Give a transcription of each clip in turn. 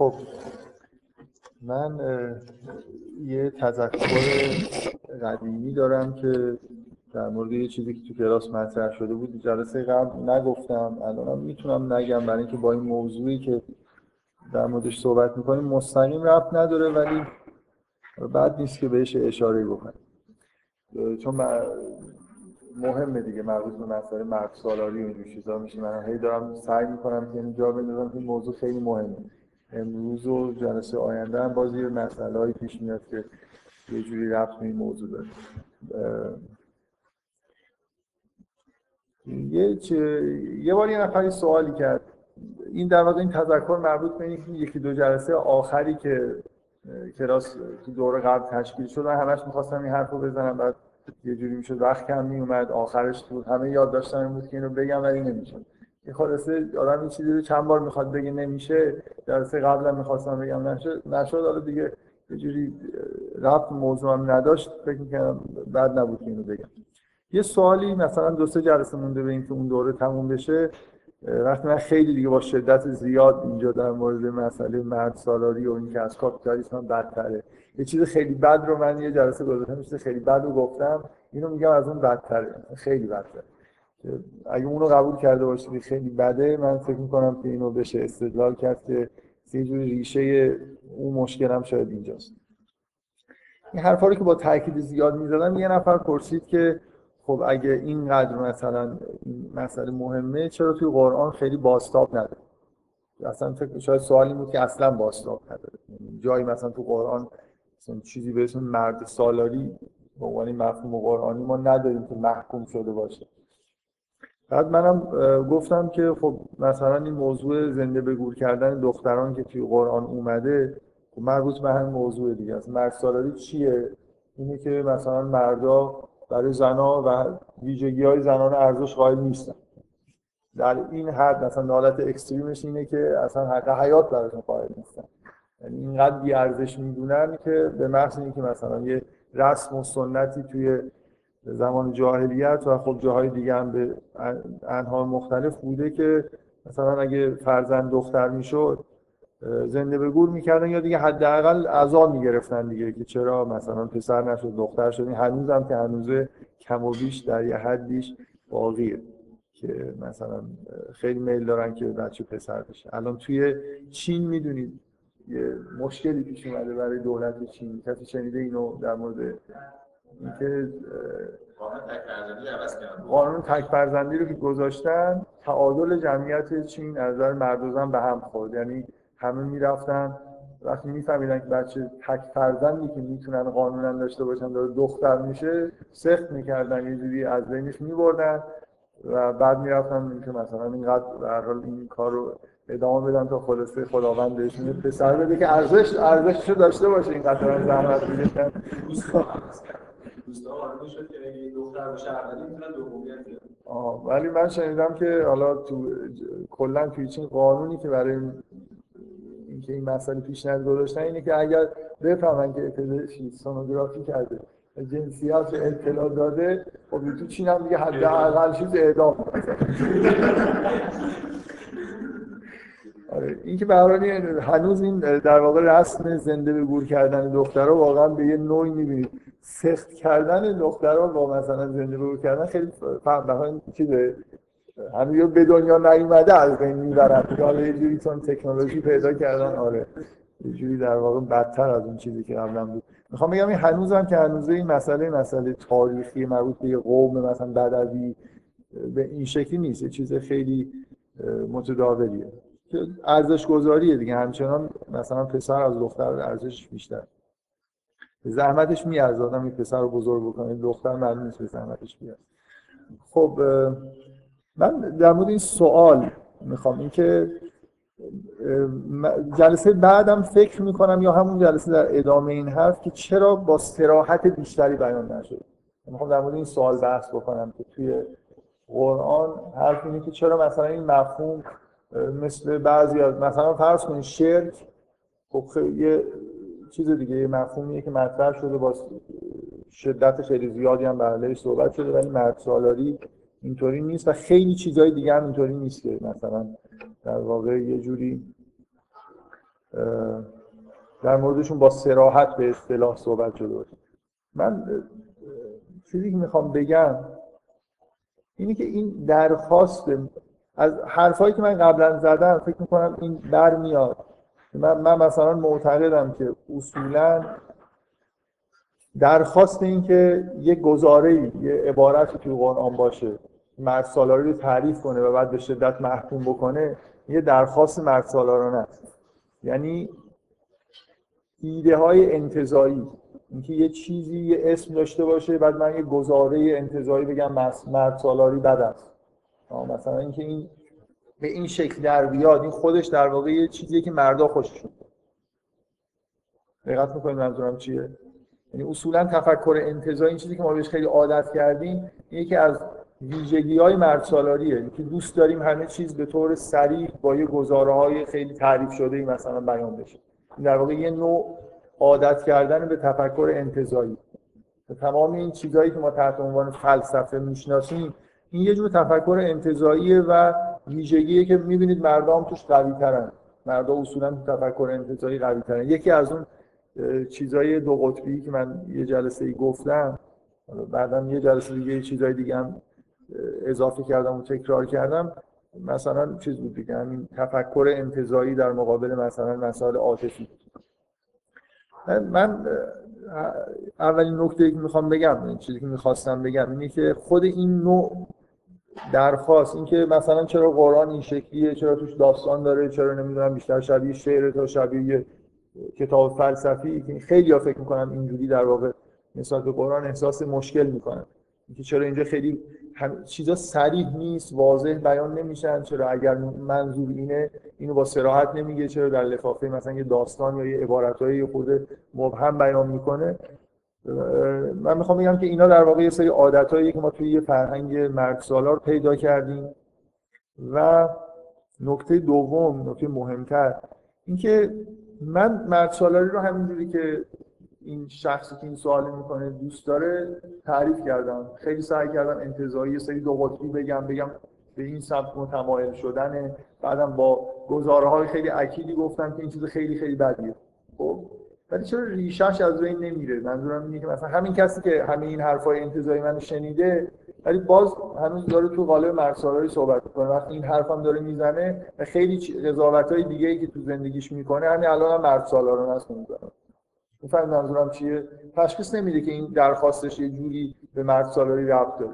خب من یه تذکر قدیمی دارم که در مورد یه چیزی که تو کلاس مطرح شده بود جلسه قبل نگفتم، الانم میتونم نگم، برای اینکه با این موضوعی که در موردش صحبت میکنیم مستقیم ربط نداره ولی بد نیست که بهش اشاره بکنیم، چون مهمه دیگه، مربوط به مسئله مرد سالاری و اینجور چیزا میشه. من هی دارم سعی میکنم که یعنی جا بندازم که این موضوع خیلی مهمه. امروز و جلسه آینده هم باز یه مسئله هایی پیش میاد که یه جوری ربط به این موضوع داره. یه بار یه نفری سوالی کرد، این در واقع این تذکر مربوط به اینه که یکی دو جلسه آخری که کلاس تو دوره قبل تشکیل شد من همش می‌خواستم این حرفو بزنم، بعد یه جوری میشد وقت کم میومد، آخرش بود همه یاد داشتن بود که اینو بگم ولی نمیشد. این خلاصه آدم این چیزی رو چند بار میخواد بگه نمیشه، جلسه قبلا میخواستم بگم نشد، حالا دیگه یه جوری ربط موضوعم نداشت، فکر می‌کردم بد نبود که اینو بگم. یه سوالی مثلا دو سه جلسه مونده به اینکه اون دوره تموم بشه، وقتی من خیلی دیگه با شدت زیاد اینجا در مورد مسئله مرد سالاری و اینکه از کاپیتالیسم بدتره، یه چیز خیلی بد رو من یه جلسه گذاشتم، یه چیز خیلی بد رو گفتم، اینو میگم از اون بدتره، خیلی بدتره. اگه اونو قبول کرده باشید خیلی بده، من فکر می‌کنم که اینو بشه استدلال کرد که یه جور ریشه اون مشکلم شاید اینجاست. این حرفا رو که با تاکید زیاد می‌زدم، یه نفر پرسید که خب اگه اینقدر مثلا این مسئله مهمه چرا توی قرآن خیلی بازتاب نداره؟ اصلا فکر شاید سوالی بود که اصلا بازتاب نداره، جایی مثلا تو قرآن مثلا چیزی به اسم مرد سالاری به عنوان مفهوم قرآنی ما نداریم که محکوم شده باشه. بعد منم گفتم که خب مثلا این موضوع زنده به گور کردن دختران که توی قرآن اومده خب مربوط به همین موضوع دیگه است. مرد سالاری چیه؟ اینه که مثلا مردا برای زنها و ویژگی‌های زنان ارزش قائل نیستن. در این حد مثلا حالت اکستریمش اینه که اصلا حق حیات براشون قائل نیستن. یعنی اینقدر بی‌ارزش میدونن که به محض اینکه مثلا یه رسم و سنتی توی زمان جاهلیت و خب جاهای دیگه هم به انها مختلف بوده که مثلا اگه فرزند دختر میشد زنده به گور میکردن یا دیگه حداقل عزا میگرفتن دیگه که چرا مثلا پسر نشد دختر شد. این هنوزم که هنوز کم و بیش در یه حدیش باقیه که مثلا خیلی میل دارن که بچه پسر بشه. الان توی چین میدونید یه مشکلی پیش اومده برای دولت چین، کسی شنیده اینو در مورد اینکه قانون تک فرزندی رو که گذاشتن تعادل جمعیت چین از نظر مرد و زن به هم خورد، یعنی همه میرفتن وقتی میفهمیدن که بچه تک فرزندی که میتونن قانونا داشته باشن داره دختر میشه سخت میکردن، یه جوری از بینش میبردن و بعد میرفتن اینکه مثلا اینقدر به هر حال این کار رو ادامه بدن تا خلاصه خداوند بهشون پسر بده که ارزششو داشته باشه این قطران زحمت میکشن. دوستا معلوم شد که اگه دختر بشه اولی میتونن دومیت بیارن. ولی من شنیدم که حالا تو کلا توی چین قانونی که برای که این مسئله پیش نیاد گذاشتن اینه که اگر بفهمن که پزشکی سونوگرافی کرده جنسیت رو اطلاع داده خب تو چین هم دیگه حداقل چیز اعدام. آره این که به هر حال هنوز این در واقع رسم زنده به گور کردن دخترها واقعا به یه نوعی می‌بینید سخت کردن دخترها با مثلا زنده به گور کردن خیلی فهم چیزه همین به دنیا نیومده از بین میبرن که حالا یه جوری تون تکنولوژی پیدا کردن. آره یه جوری در واقع بدتر از اون چیزی که قبلا بود. میخوام بگم این هنوزم که هنوزه این مسئله تاریخی مربوط به یه قوم مثلا بدوی به این شکلی نیست، یه چیز خیلی متداولیه که ارزش گذاریه دیگه، همچنان مثلا پسر از دختر ارزشش بیشتر، زحمتش میارزه آدم این پسر رو بزرگ بکنه، دختر معلوم نیست زحمتش بیاد. خب من در مورد این سوال میخوام اینکه جلسه بعدم فکر میکنم یا همون جلسه در ادامه این حرف که چرا با صراحت بیشتری بیان نشد. میخوام در مورد این سوال بحث بکنم که توی قرآن حرف اینه که چرا مثلا این مفهوم مثل بعضی از مثلا فرض کنید شرک خب یه چیز دیگه، یه مفهومیه که مطرح شده با شدت خیلی زیادی هم برعلیش صحبت شده، ولی مرد سالاری اینطوری نیست و خیلی چیزهای دیگه هم اینطوری نیست که مثلا در واقع یه جوری در موردشون با صراحت به اصطلاح صحبت شده. من چیزی که میخوام بگم اینی که این درخواست از حرفایی که من قبلا زدم فکر میکنم این برمیاد. من مثلا معتقدم که اصولا درخواست این که یه گزاره‌ای، یه عبارتی توی قرآن باشه مردسالاری رو تعریف کنه و بعد به شدت محکوم بکنه، یه درخواست مردسالارانه است. یعنی ایده های انتزاعی، اینکه یه چیزی یه اسم داشته باشه بعد من یه گزاره انتزاعی بگم مردسالاری بد است، مثلا اینکه این به این شکل در بیاد، این خودش در واقع یه چیزیه که مردا خوششون میاد. دقت می‌کنید منظورم چیه؟ یعنی اصولا تفکر انتزاعی، این چیزی که ما بهش خیلی عادت کردیم، یکی از ویژگی‌های مردسالاریه، اینکه دوست داریم همه چیز به طور صریح با یه گزاره‌های خیلی تعریف شده‌ای مثلا بیان بشه. در واقع یه نوع عادت کردن به تفکر انتزاعی. تمام این چیزایی که ما تحت عنوان فلسفه میشناسیم، این یه جور تفکر انتزاعیه و ویژگیه که می‌بینید مردم توش قوی‌ترن. مردم اصولاً تو تفکر انتزاعی قوی‌ترن. یکی از اون چیزای دو قطبی که من یه جلسه‌ای گفتم، بعداً یه جلسه دیگه چیزای دیگه هم اضافه کردم و تکرار کردم، مثلا چیز بود دیگه، همین تفکر انتزاعی در مقابل مثلا مسائل عاطفی. من اولین نکته‌ای که میخوام بگم، این چیزی که میخواستم بگم اینه که خود این نوع درخواست، این که مثلا چرا قرآن این شکلیه، چرا توش داستان داره، چرا نمیدونم بیشتر شبیه شعر تا شبیه کتاب فلسفی، که خیلی‌ها فکر میکنم اینجوری در واقع نسبت به قرآن احساس مشکل میکنن، اینکه چرا اینجا خیلی چیزا صریح نیست، واضح بیان نمیشن، چرا اگر منظور اینه اینو با صراحت نمیگه، چرا در لفافه مثلا یه داستان یا یه عبارتایی خود مبهم بیان میکنه. من میخوام بگم که اینا در واقع یه سری عادتایی که ما توی یه فرهنگ مردسالار پیدا کردیم. و نکته دوم، نکته مهمتر، اینکه من مردسالاری رو همینجوری که این شخصی که این سوال میکنه دوست داره تعریف کردم، خیلی سعی کردم انتزاعی، سری دو قطبی بگم به این سمت متمایل شدنه، بعدم با گزاره‌های خیلی اکیدی گفتم که این چیز خیلی خیلی بدیه. خب ولی چرا ریشش از بین نمیره؟ منظورم اینه که مثلا همین کسی که همه این حرفای انتزاعی منو شنیده ولی باز هنوز داره تو قالب مردسالاری صحبت می‌کنه، وقتی این حرفم داره میزنه و خیلی قضاوت‌های دیگه‌ای که تو زندگیش می‌کنه همین الانم مردسالارانه است می‌ذاره. می‌فهمید منظورم چیه؟ تشخیص نمیده که این درخواستش یه جوری به مردسالاری ربط داره.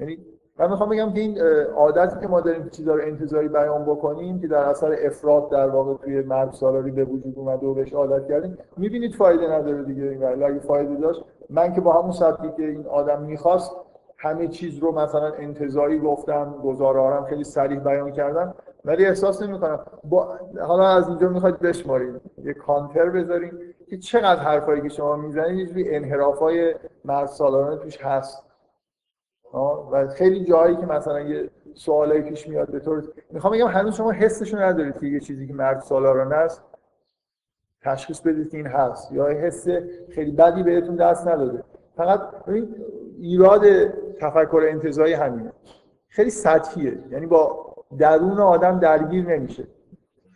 یعنی من می‌خوام بگم که این عادتی که ما داریم چیزا رو انتزاعی بیان بکنیم که در اثر افراد در واقع توی مردسالاری به وجود اومده و بهش عادت کردیم، می‌بینید فایده نداره دیگه. این اگه فایده داشت، من که با همون سبکی که این آدم می‌خواست همه چیز رو مثلا انتزاعی گفتم، گزاره‌هام خیلی صریح بیان کردم، ولی احساس نمی‌کنم حالا از اینجا می‌خواید بشمارید، یه کانتر بذاریم که چقدر حرفایی که شما می‌زنید یه جوری انحراف‌های مردسالارانه توش هست. و خیلی جایی که مثلا یه سوالایی پیش میاد، به طور میخوام بگم هنوز شما حسشو ندارید که یه چیزی که مردسالارانه است تشخیص بدید که این هست، یا حس خیلی بدی بهتون دست نداده. فقط ببین ایراد تفکر انتزاعی همینه، خیلی سطحیه، یعنی با درون آدم درگیر نمیشه.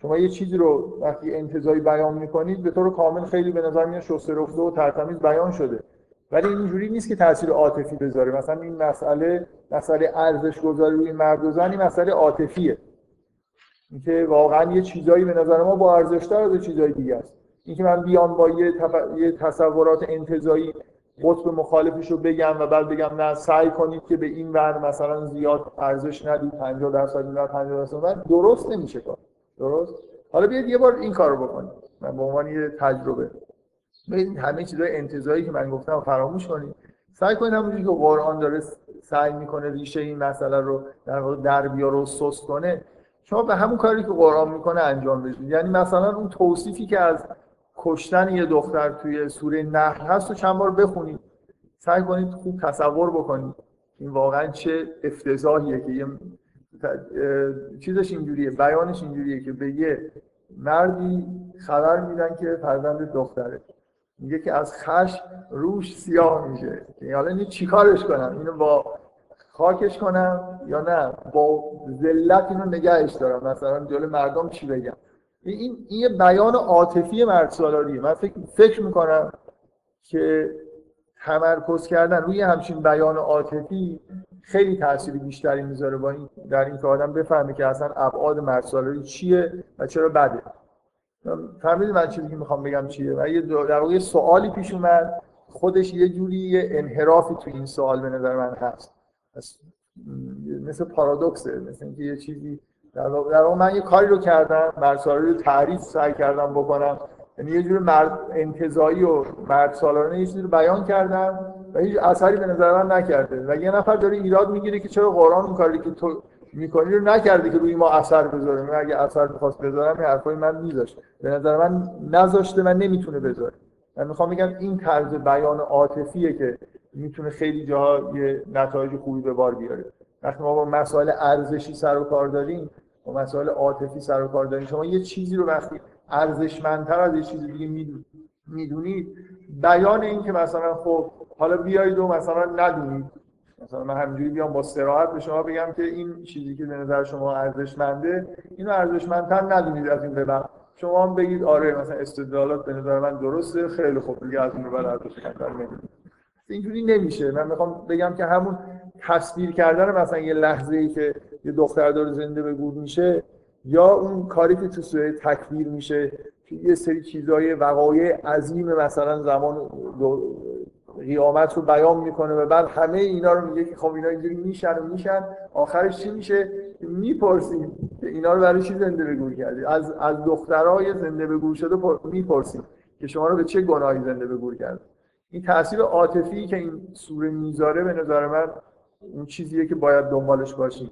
شما یه چیزی رو وقتی انتزاعی بیان میکنید به طور کامل خیلی به نظر میاد شسته رفته و ترتمیز بیان شده، ولی اینجوری نیست که تاثیر عاطفی بذاره. مثلا این مسئله ارزش گذاری روی مرد و زن، این مسئله عاطفیه، اینکه واقعا یه چیزایی به نظر ما با ارزش‌تر از چیزای دیگه است. اینکه من بیام با یه تصورات انتزاعی قطب مخالفش رو بگم و بعد بگم نه سعی کنید که به این ور مثلا زیاد ارزش ندید، 50% این ور 50% اون ور، درست نمیشه کار. درست؟ حالا بیاید یه بار این کارو بکنید. من به عنوان یه تجربه ببینید همه چیزای انتزاعی که من گفتم فراموش کنید، سعی کنید همونجوری که قرآن داره سعی میکنه ریشه این مسئله رو در واقع در بیاره و سست کنه، شما به همون کاری که قرآن میکنه انجام بدید. یعنی مثلا اون توصیفی که از کشتن یه دختر توی سوره نحل هست رو چند بار بخونید، سعی کنید خوب تصور بکنید این واقعا چه افتضاحیه که یه چیزش اینجوریه، بیانش اینجوریه که به یه مردی خبر میدن که فرزند دختره، میگه که از خشم روش سیاه میشه، حالا اینو چیکارش کنم؟ اینو با خاکش کنم یا نه با ذلت اینو نگهش دارم؟ مثلا جلوی مردم چی بگم؟ این یه بیان عاطفی مرزسالاریه. من فکر میکنم که تمرکز کردن روی همچین بیان عاطفی خیلی تأثیر بیشتری میذاره با این در این که آدم بفهمه که اصلا ابعاد مرزسالاری چیه و چرا بده. فهمیدید من چیزی که میخوام بگم چیه؟ و یه در واقع سوالی پیش اومد، خودش یه جوری یه انحرافی تو این سوال به نظر من هست، مثل پارادوکسه، مثل اینکه یه چیزی در واقع من یه کاری رو کردم، مرزسالاری رو تعریف سعی کردم بکنم، یعنی یه جور انتزاعی و مرزسالارانه یه چیزی رو بیان کردم و هیچ اثری به نظر من نکرده و یه نفر داره ایراد میگیره که چرا قرآن اون کاری که تو میکنی رو نکرده که روی ما اثر بذاره. من اگه اثر می‌خواست بذارم این حرفای من میذاشت، به نظر من نذاشته و نمیتونه بذاره. من میخوام بگم این طرز بیان عاطفیه که میتونه خیلی جاها یه نتایج خوبی به بار بیاره. وقتی ما با مسائل ارزشی سر و کار داریم، با مسائل عاطفی سر و کار داریم، شما یه چیزی رو وقتی ارزشمندتر از یه چیز دیگه میدونید، بیان این که مثلا خب حالا بیایید و مثلا ندونید، مثلا من همینجوری بیام با صراحت به شما بگم که این چیزی که به نظر شما ارزشمنده اینو ارزشمندتر ندونید، از این به بعد شما هم بگید آره مثلا استدلالات به نظر من درسته، خیلی خوب دیگه از اون رو بعد ارزشمندتر میدونید. اینجوری نمیشه. من میخوام بگم که همون تصویر کردن مثلا یه لحظه‌ای که یه دختر داره زنده به گور میشه، یا اون کاری که تو سوره تکویر میشه که یه سری چیزای وقایع عظیم مثلا زمان قیامت رو بیان میکنه و بعد همه اینا رو میگه که خب اینا اینجوری میشن و میشن، آخرش چی میشه؟ میپرسیم که اینا رو برای چی زنده به گور کردی؟ از دخترای زنده به گور شده میپرسیم که شما رو به چه گناهی زنده به گور کردید. این تاثیر عاطفی که این سوره میذاره به نظر من اون چیزیه که باید دنبالش باشیم،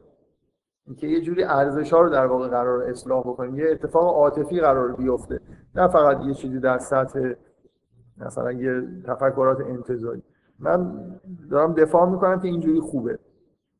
اینکه یه جوری ارزش‌ها رو در واقع قرار اصلاح بکنیم، یه اتفاق عاطفی قرار بیفته، نه فقط یه چیزی در سطح مثلا یه تفکرات انتزاعی. من دارم دفاع میکنم که اینجوری خوبه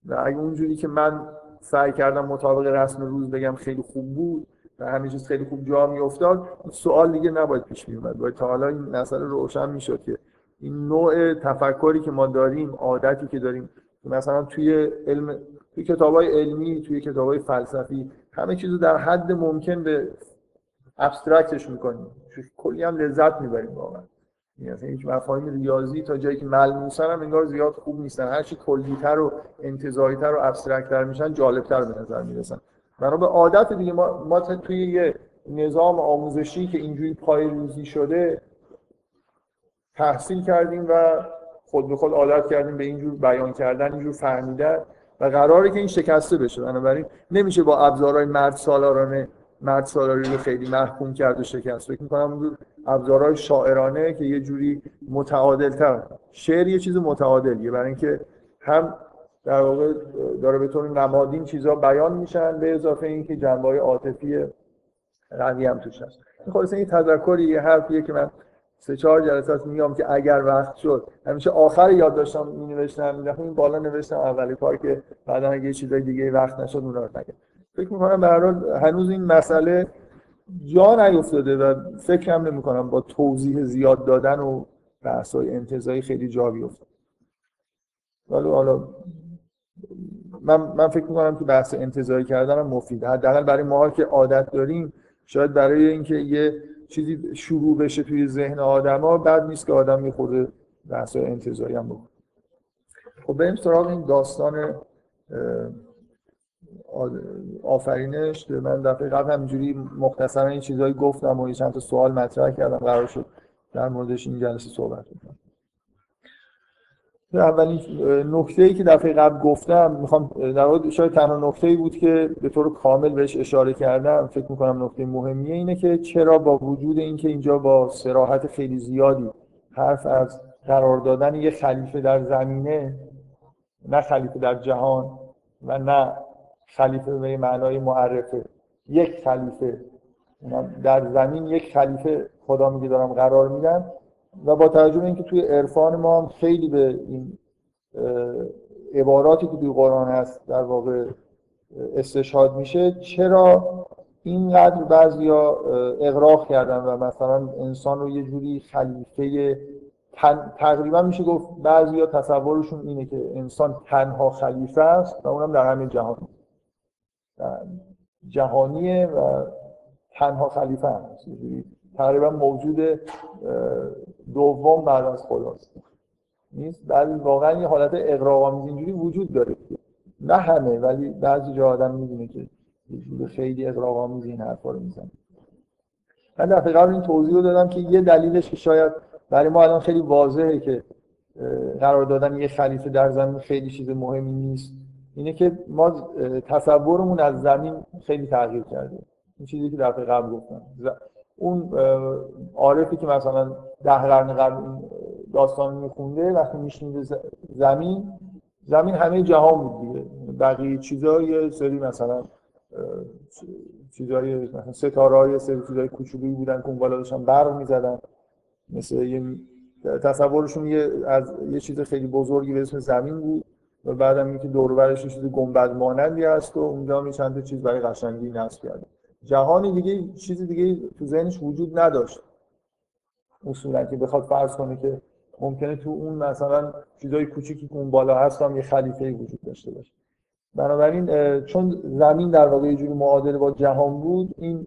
و اگه اونجوری که من سعی کردم مطابق رسم روز بگم خیلی خوب بود و همه چیز خیلی خوب جا میافتاد، سوال دیگه نباید پیش میومد. باید تا حالا این مسئله روشن میشد که این نوع تفکری که ما داریم، عادتی که داریم، مثلا توی علم، توی کتاب‌های علمی، توی کتاب‌های فلسفی، همه چیزو در حد ممکن به ابسترکتش می‌کنیم. کلی هم لذت می‌بریم واقعا. یعنی اصلا هیچ مفاهیم ریاضی تا جایی که ملموسن هم انگار زیاد خوب نیستن. هر چی کلی‌تر و انتزاعی‌تر و ابسترکت‌تر میشن، جالب‌تر به نظر میرسن. بنا به عادت دیگه ما توی یه نظام آموزشی که اینجوری پایه‌ریزی شده تحصیل کردیم و خود به خود عادت کردیم به اینجور بیان کردن، اینجور فهمیدن و قراره که این شکسته بشه. بنابراین نمیشه با ابزارهای مرزسالارانه مرزسالاری رو خیلی محکوم کرد و شکست. فکر می‌کنم اون ابزارهای شاعرانه که یه جوری متعادل‌تر، شعر یه چیز متعادلیه برای اینکه هم در واقع داره به طور نمادین چیزا بیان میشن، به اضافه اینکه جنبه‌های عاطفی قوی هم توش هست. خلاص این تذکری یه حرفیه که من 3-4 جلسات میام که اگر وقت شد همیشه آخر یاد داشتم مینوشتم، می‌رفتم این بالا نوشتم اولی پار که بعدا اگه یه چیزای دیگه وقت نشد اونا رو نگم. فکر می‌کنم به هر حال هنوز این مسئله جا نیفتاده و فکر هم نمی‌کنم با توضیح زیاد دادن و بحث‌های انتزاعی خیلی جا بیفته. ولی حالا من فکر می‌کنم که بحث انتزاعی کردن هم مفیده، حداقل برای ماها که عادت داریم. شاید برای اینکه یه چیزی شروع بشه توی ذهن آدم‌ها بد نیست که آدم یه خورده بحث انتزاعی هم بکنه. خب بریم سراغ این داستان آفرینش که من دفعه قبل همینجوری مختصرا این چیزایی گفتم و یه چند تا سوال مطرح کردم، قرار شد در موردش این جلسه صحبت کنم. اولین نکته‌ای که دفعه قبل گفتم، میخوام در واقع شاید تنها نکته‌ای بود که به طور کامل بهش اشاره کردم، فکر می‌کنم نکته مهمیه، اینه که چرا با وجود اینکه اینجا با صراحت خیلی زیادی حرف از قرار دادن یه خلیفه در زمینه، نه خلیفه در جهان و نه خلیفه به معنای معرفه، یک خلیفه در زمین، یک خلیفه خدا میگه دارم قرار میدم، و با توجه به اینکه توی عرفان ما هم خیلی به این عباراتی که توی قرآن هست در واقع استشهاد میشه، چرا اینقدر بعضیا اغراق کردن و مثلا انسان رو یه جوری خلیفه تقریبا میشه گفت بعضیا تصورشون اینه که انسان تنها خلیفه است و اونم در همه جهان جهانیه و تنها خلیفه هم هست، تقریبا موجود دوم بعد از خداست نیست، ولی واقعا یه حالت اغراق‌آمیز اینجوری وجود داره، نه همه ولی بعضی جا آدم می‌بینه که وجود خیلی اغراق‌آمیز این حرفا رو میزنه. من دفعه قبل این توضیح رو دادم که یه دلیلش که شاید برای ما الان خیلی واضحه که قرار دادن یه خلیفه در زمین خیلی چیز مهمی نیست، اینه که ما تصورمون از زمین خیلی تغییر کرده. این چیزی که دفعه قبل گفتم، اون عارفی که مثلا 10 قرن قبل داستان میخونده، وقتی میشنید زمین همه جهان بود دیگه، بقیه چیزا یه سری مثلا چیزای مثلا ستاره‌ها، سری چیزای کوچولویی بودن که اون بالا داشتن برق می‌زدن، مثل یه تصورشون از یه چیز خیلی بزرگی به اسم زمین بود و بعدم اینکه دور و برش چیز گنبد مانندی هست و اونجا می چند تا چیز برای قشنگی نصب کرده. جهان دیگه چیز دیگه تو ذهنش وجود نداشت اصولا که بخواد فرض کنه که ممکنه تو اون مثلا چیزای کوچیکی که اون بالا هست هم یه خلیفه‌ای وجود داشته باشه. بنابراین چون زمین در واقع یه جوری معادله با جهان بود، این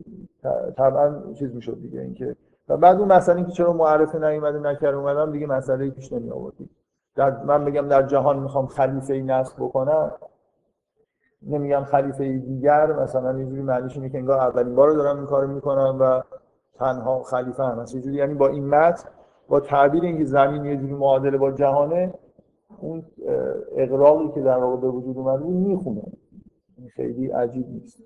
طبعا چیز میشد دیگه، اینکه و بعد اون مسئله اینکه چرا معرفه نیومده نکره اومدم دیگه مسئله پیش نمی آوردی. من بگم در جهان میخوام خلیفه‌ای نصب بکنم، نمیگم خلیفه‌ای دیگر، مثلا یه جوری معنیش اینه که انگار اولین بار دارم این کارو میکنم و تنها خلیفه هم هست. یه جوری یعنی با این متن، با تعبیر اینکه زمین یه جوری معادله با جهانه، اون اغراقی که در واقع به وجود اومده اون میخونه. این خیلی عجیب نیست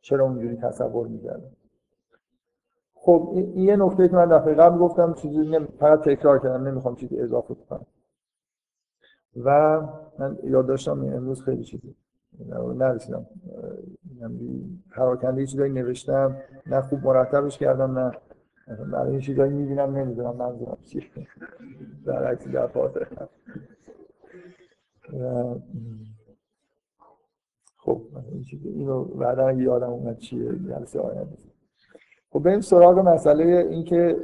چرا اونجوری تصور می‌کنه. خب این یه نکته که من دفعه قبل گفتم، چیزی فقط تکرار کردم، نمیخوام چیزی اضافه کنم. و من یادداشتم امروز خیلی چیزی نرسیدم، پراکنده یه چیزایی نوشتم، نه خوب مرتبش کردم، نه برای یه چیزایی میبینم نمیدونم منظورم چیه، در عکسی در پاته. خب این رو بعدا اگه یادم اومد چیه جلسه آینده. خب بریم سراغ مسئله این که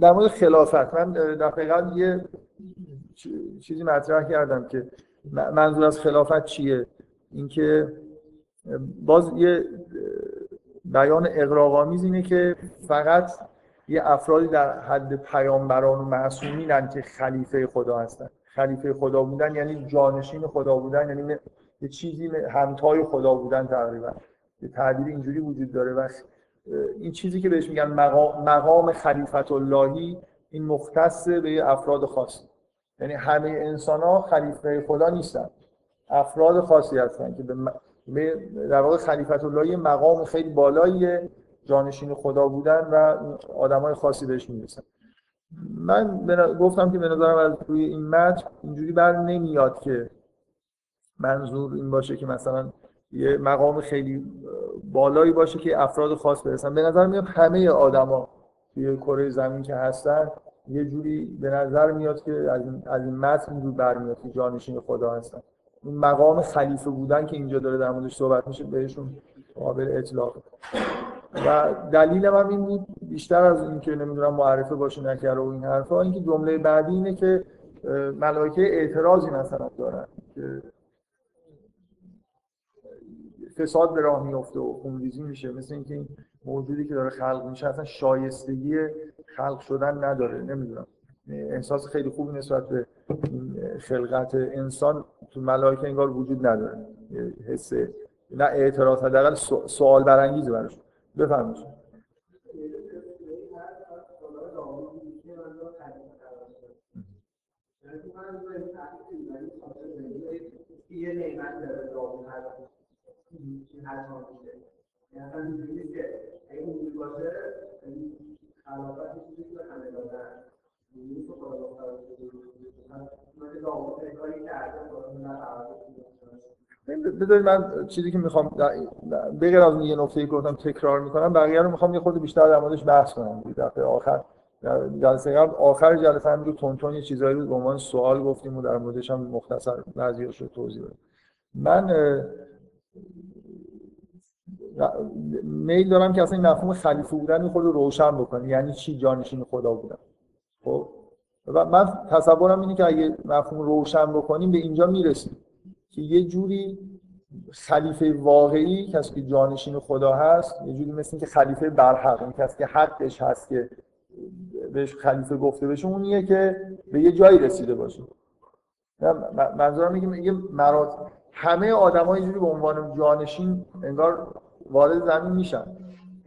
در مورد خلافت. من دقیقا یه چیزی مطرح کردم که منظور از خلافت چیه، اینکه باز یه بیان اغراق‌آمیز اینه که فقط یه افرادی در حد پیامبران و معصومینن که خلیفه خدا هستن. خلیفه خدا بودن یعنی جانشین خدا بودن، یعنی یه چیزی همتای خدا بودن تقریبا، یه تعبیر اینجوری وجود داره و این چیزی که بهش میگن مقام خلیفت اللهی، این مختص به افراد خاص، یعنی همه انسان‌ها خلیفه خدا نیستن، افراد خاصی هستن که به در واقع خلیفت اللهی مقام خیلی بالاییه، جانشین خدا بودن و آدمای خاصی بهش میرسن. من گفتم که به نظرم از روی این متن اینجوری بر نمیاد که منظور این باشه که مثلا یه مقام خیلی بالایی باشه که افراد خاص برسن. به نظر میاد همه آدما توی کره زمین که هستن یه جوری به نظر میاد که از این متن اینجوری برمیاد که جانشین خدا هستن. اون مقام خلیفه بودن که اینجا داره در موردش صحبت میشه بهشون قابل اطلاقه. و دلیلم هم این بود، بیشتر از این که نمیدونم معرفه باشه نکره و این حرفا، اینکه جمله بعدی اینه که ملائکه اعتراضی مثلا دارن که فساد به راه میفته و خونریزی میشه، مثل اینکه این موجودی که داره خلق میشه اصلا شایستگی خلق شدن نداره. نمیدونم احساس خیلی خوبی نسبت به خلقت انسان تو ملائکه انگار وجود نداره، حس نه اعتراض، حداقل سوال برانگیزه براش. بفهمید یه نعمت داره که حتما میشه، یعنی اصلا اینجوری که اگه اونجوری باشه خلافت یه چیزی که همه دادن نیست که خدا دختر مثل داموزه کاری که ارزم باید من عوض. بذارید من چیزی که میخوام بغیر از اون یه نقطه‌ای که گفتم تکرار میکنم، بقیه رو میخوام یه خورده بیشتر در موردش بحث کنم. دفعه آخر در جلسه قبل آخر جلسه هم تونتون یه چیزایی رو به عنوان سوال گفتیم و در موردش هم مختصر بعضی‌هاش رو توضیح بدم. من میل دارم که اصلا این مفهوم خلیفه بودن رو خود روشن بکنه، یعنی چی جانشین خدا بودن. خب و من تصورم اینه که اگه مفهوم روشن بکنیم به اینجا میرسیم که یه جوری خلیفه واقعی، کسی که جانشین خدا هست، یه جوری مثل اینکه خلیفه برحق، این کسی که حقش هست که بهش خلیفه گفته بشه، اونیه که به یه جایی رسیده باشه. منظورم میگه همه آدم‌ها یه جوری به عنوان جانشین انگار وارد زمین میشن،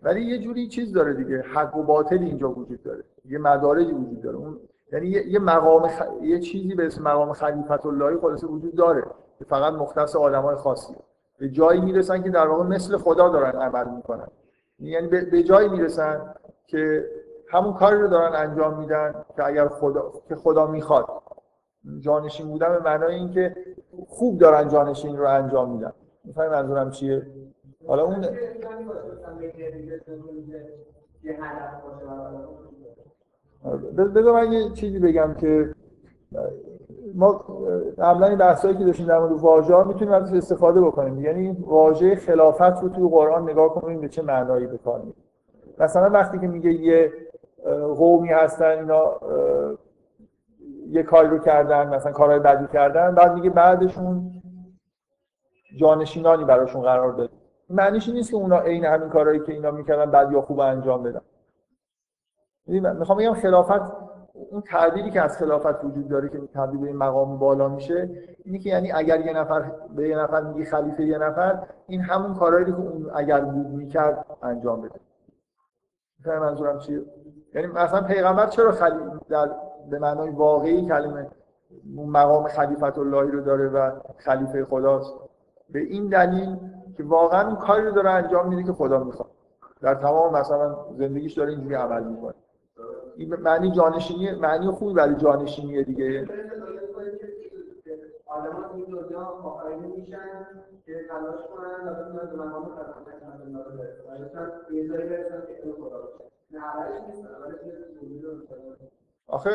ولی یه جوری چیز داره دیگه، حق و باطل اینجا وجود داره، یه مدارجی وجود داره، اون یعنی یه مقام یه چیزی به اسم مقام خلیفت اللهی خلاصه وجود داره که فقط مختص آدمای خاصیه. به جایی میرسن که در واقع مثل خدا دارن عمل میکنن، یعنی به جایی میرسن که همون کاری رو دارن انجام میدن که اگر خدا میخواد. جانشین بودن به معنای این که خوب دارن جانشین رو انجام میدن. میفهمی منظورم چیه؟ حالا اون بذار من یه چیزی بگم که ما قبلا بحثایی که داشتیم در مورد واژه‌ها میتونیم ازش استفاده بکنیم. یعنی واژه خلافت رو توی قرآن نگاه کنیم به چه معنایی به کار میاد. مثلا وقتی که میگه یه قومی هستن اینا یه کاری رو کردن، مثلا کارهای بدی کردن، بعد میگه بعدشون جانشینانی براشون قرار داد. معنیش این نیست که اونا عین همین کارهایی که اینا میکردن بد یا خوب انجام بدن. میخوام بگم خلافت، اون تعبیری که از خلافت وجود داره که تعبیر به این مقام بالا میشه، اینه که یعنی اگر یه نفر به یه نفر میگه خلیفه یه نفر، این همون کارهایی که اون اگر بود میکرد انجام بده. مثلا منظورم چیه؟ یعنی مثلا پیغمبر چرا به معنای واقعی کلمه مقام خلیفت اللهی رو داره و خلیفه خداست؟ به این دلیل که واقعا اون کاری رو داره انجام میده که خدا میخواد. در تمام مثلا زندگیش داره اینجوری عمل میکنه. این معنی جانشینی، معنی خوبی برای جانشینیه دیگه. آدم‌ها این دنیا آینه میشن که تلاش کنن تا به مقام خلیفت اللهی برسن. مثلا یه جایی برسن که خدا باشه. نه علاش نیست، علاش نیست. آخه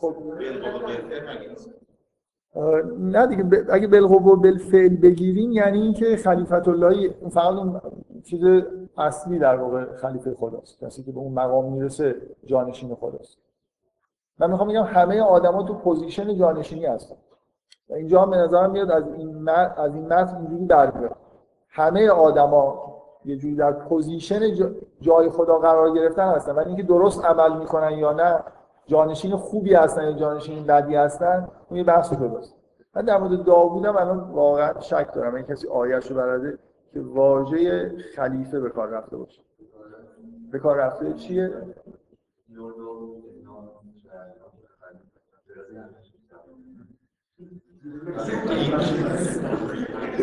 خب نه دیگه، اگه بالقوه و بالفعل بگیریم یعنی اینکه خلیفت اللهی فقط اون چیز اصلی در واقع خلیفه خداست، کسی که به اون مقام میرسه جانشین خداست. من میخوام بگم همه آدما تو پوزیشن جانشینی هستن و اینجا هم به نظرم میاد از این متن اینجوری درمیاد، همه آدما یه جوری در پوزیشن جای خدا قرار گرفتن هستن، ولی اینکه درست عمل میکنن یا نه، جانشین خوبی هستن یا جانشین بدی هستن، اون یه بحث جداست. من در مورد داوودم الان واقعا شک دارم این کسی آیه‌شو برده که واژه خلیفه به کار رفته باشه. به کار رفته چیه؟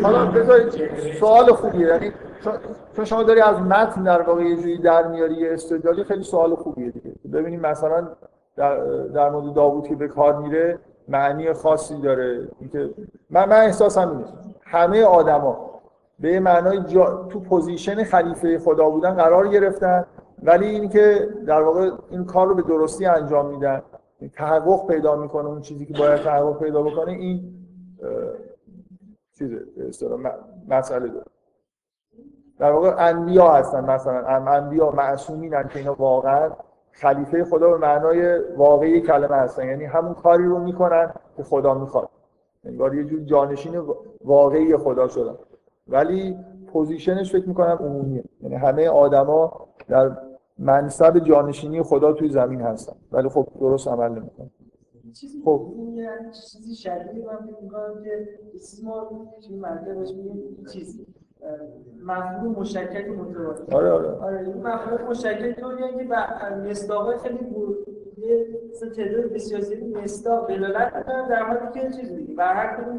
حالا بذارید سوال خوبیه، یعنی چون شما داری از متن در واقع یه جوری در میاری یه استدلالی، خیلی سوال خوبیه دیگه. ببینیم مثلا در مورد داوود که به کار میره معنی خاصی داره. اینکه من احساسم اینه همه آدما به معنای تو پوزیشن خلیفه خدا بودن قرار گرفتن، ولی اینکه در واقع این کار رو به درستی انجام میدن، تحقق پیدا میکنه اون چیزی که باید تحقق پیدا بکنه. این چیزه به اصطلاح مسئله داره. در واقع انبیا هستن، مثلا انبیا معصومینن که اینا واقعا خلیفه خدا به معنای واقعی کلمه هستن، یعنی همون کاری رو میکنن که خدا میخواد، انگار یه جور جانشین واقعی خدا شدن، ولی پوزیشنش فکر میکنم عمومیه، یعنی همه آدما در منصب جانشینی خدا توی زمین هستن، ولی خب درست عمل نمیکنن. خب این چیزی شدیدی من فکر میکنم که ما توی منطقه‌اش میگیم چیزی مفهوم مشکک متواتر. آره این مفهوم مشکک رو میگن که مصداق‌های خیلی یه سه تعداد بسیار زیادی مصداق دلالت میکنن، در حالی که چیز دیگه بر هر کدوم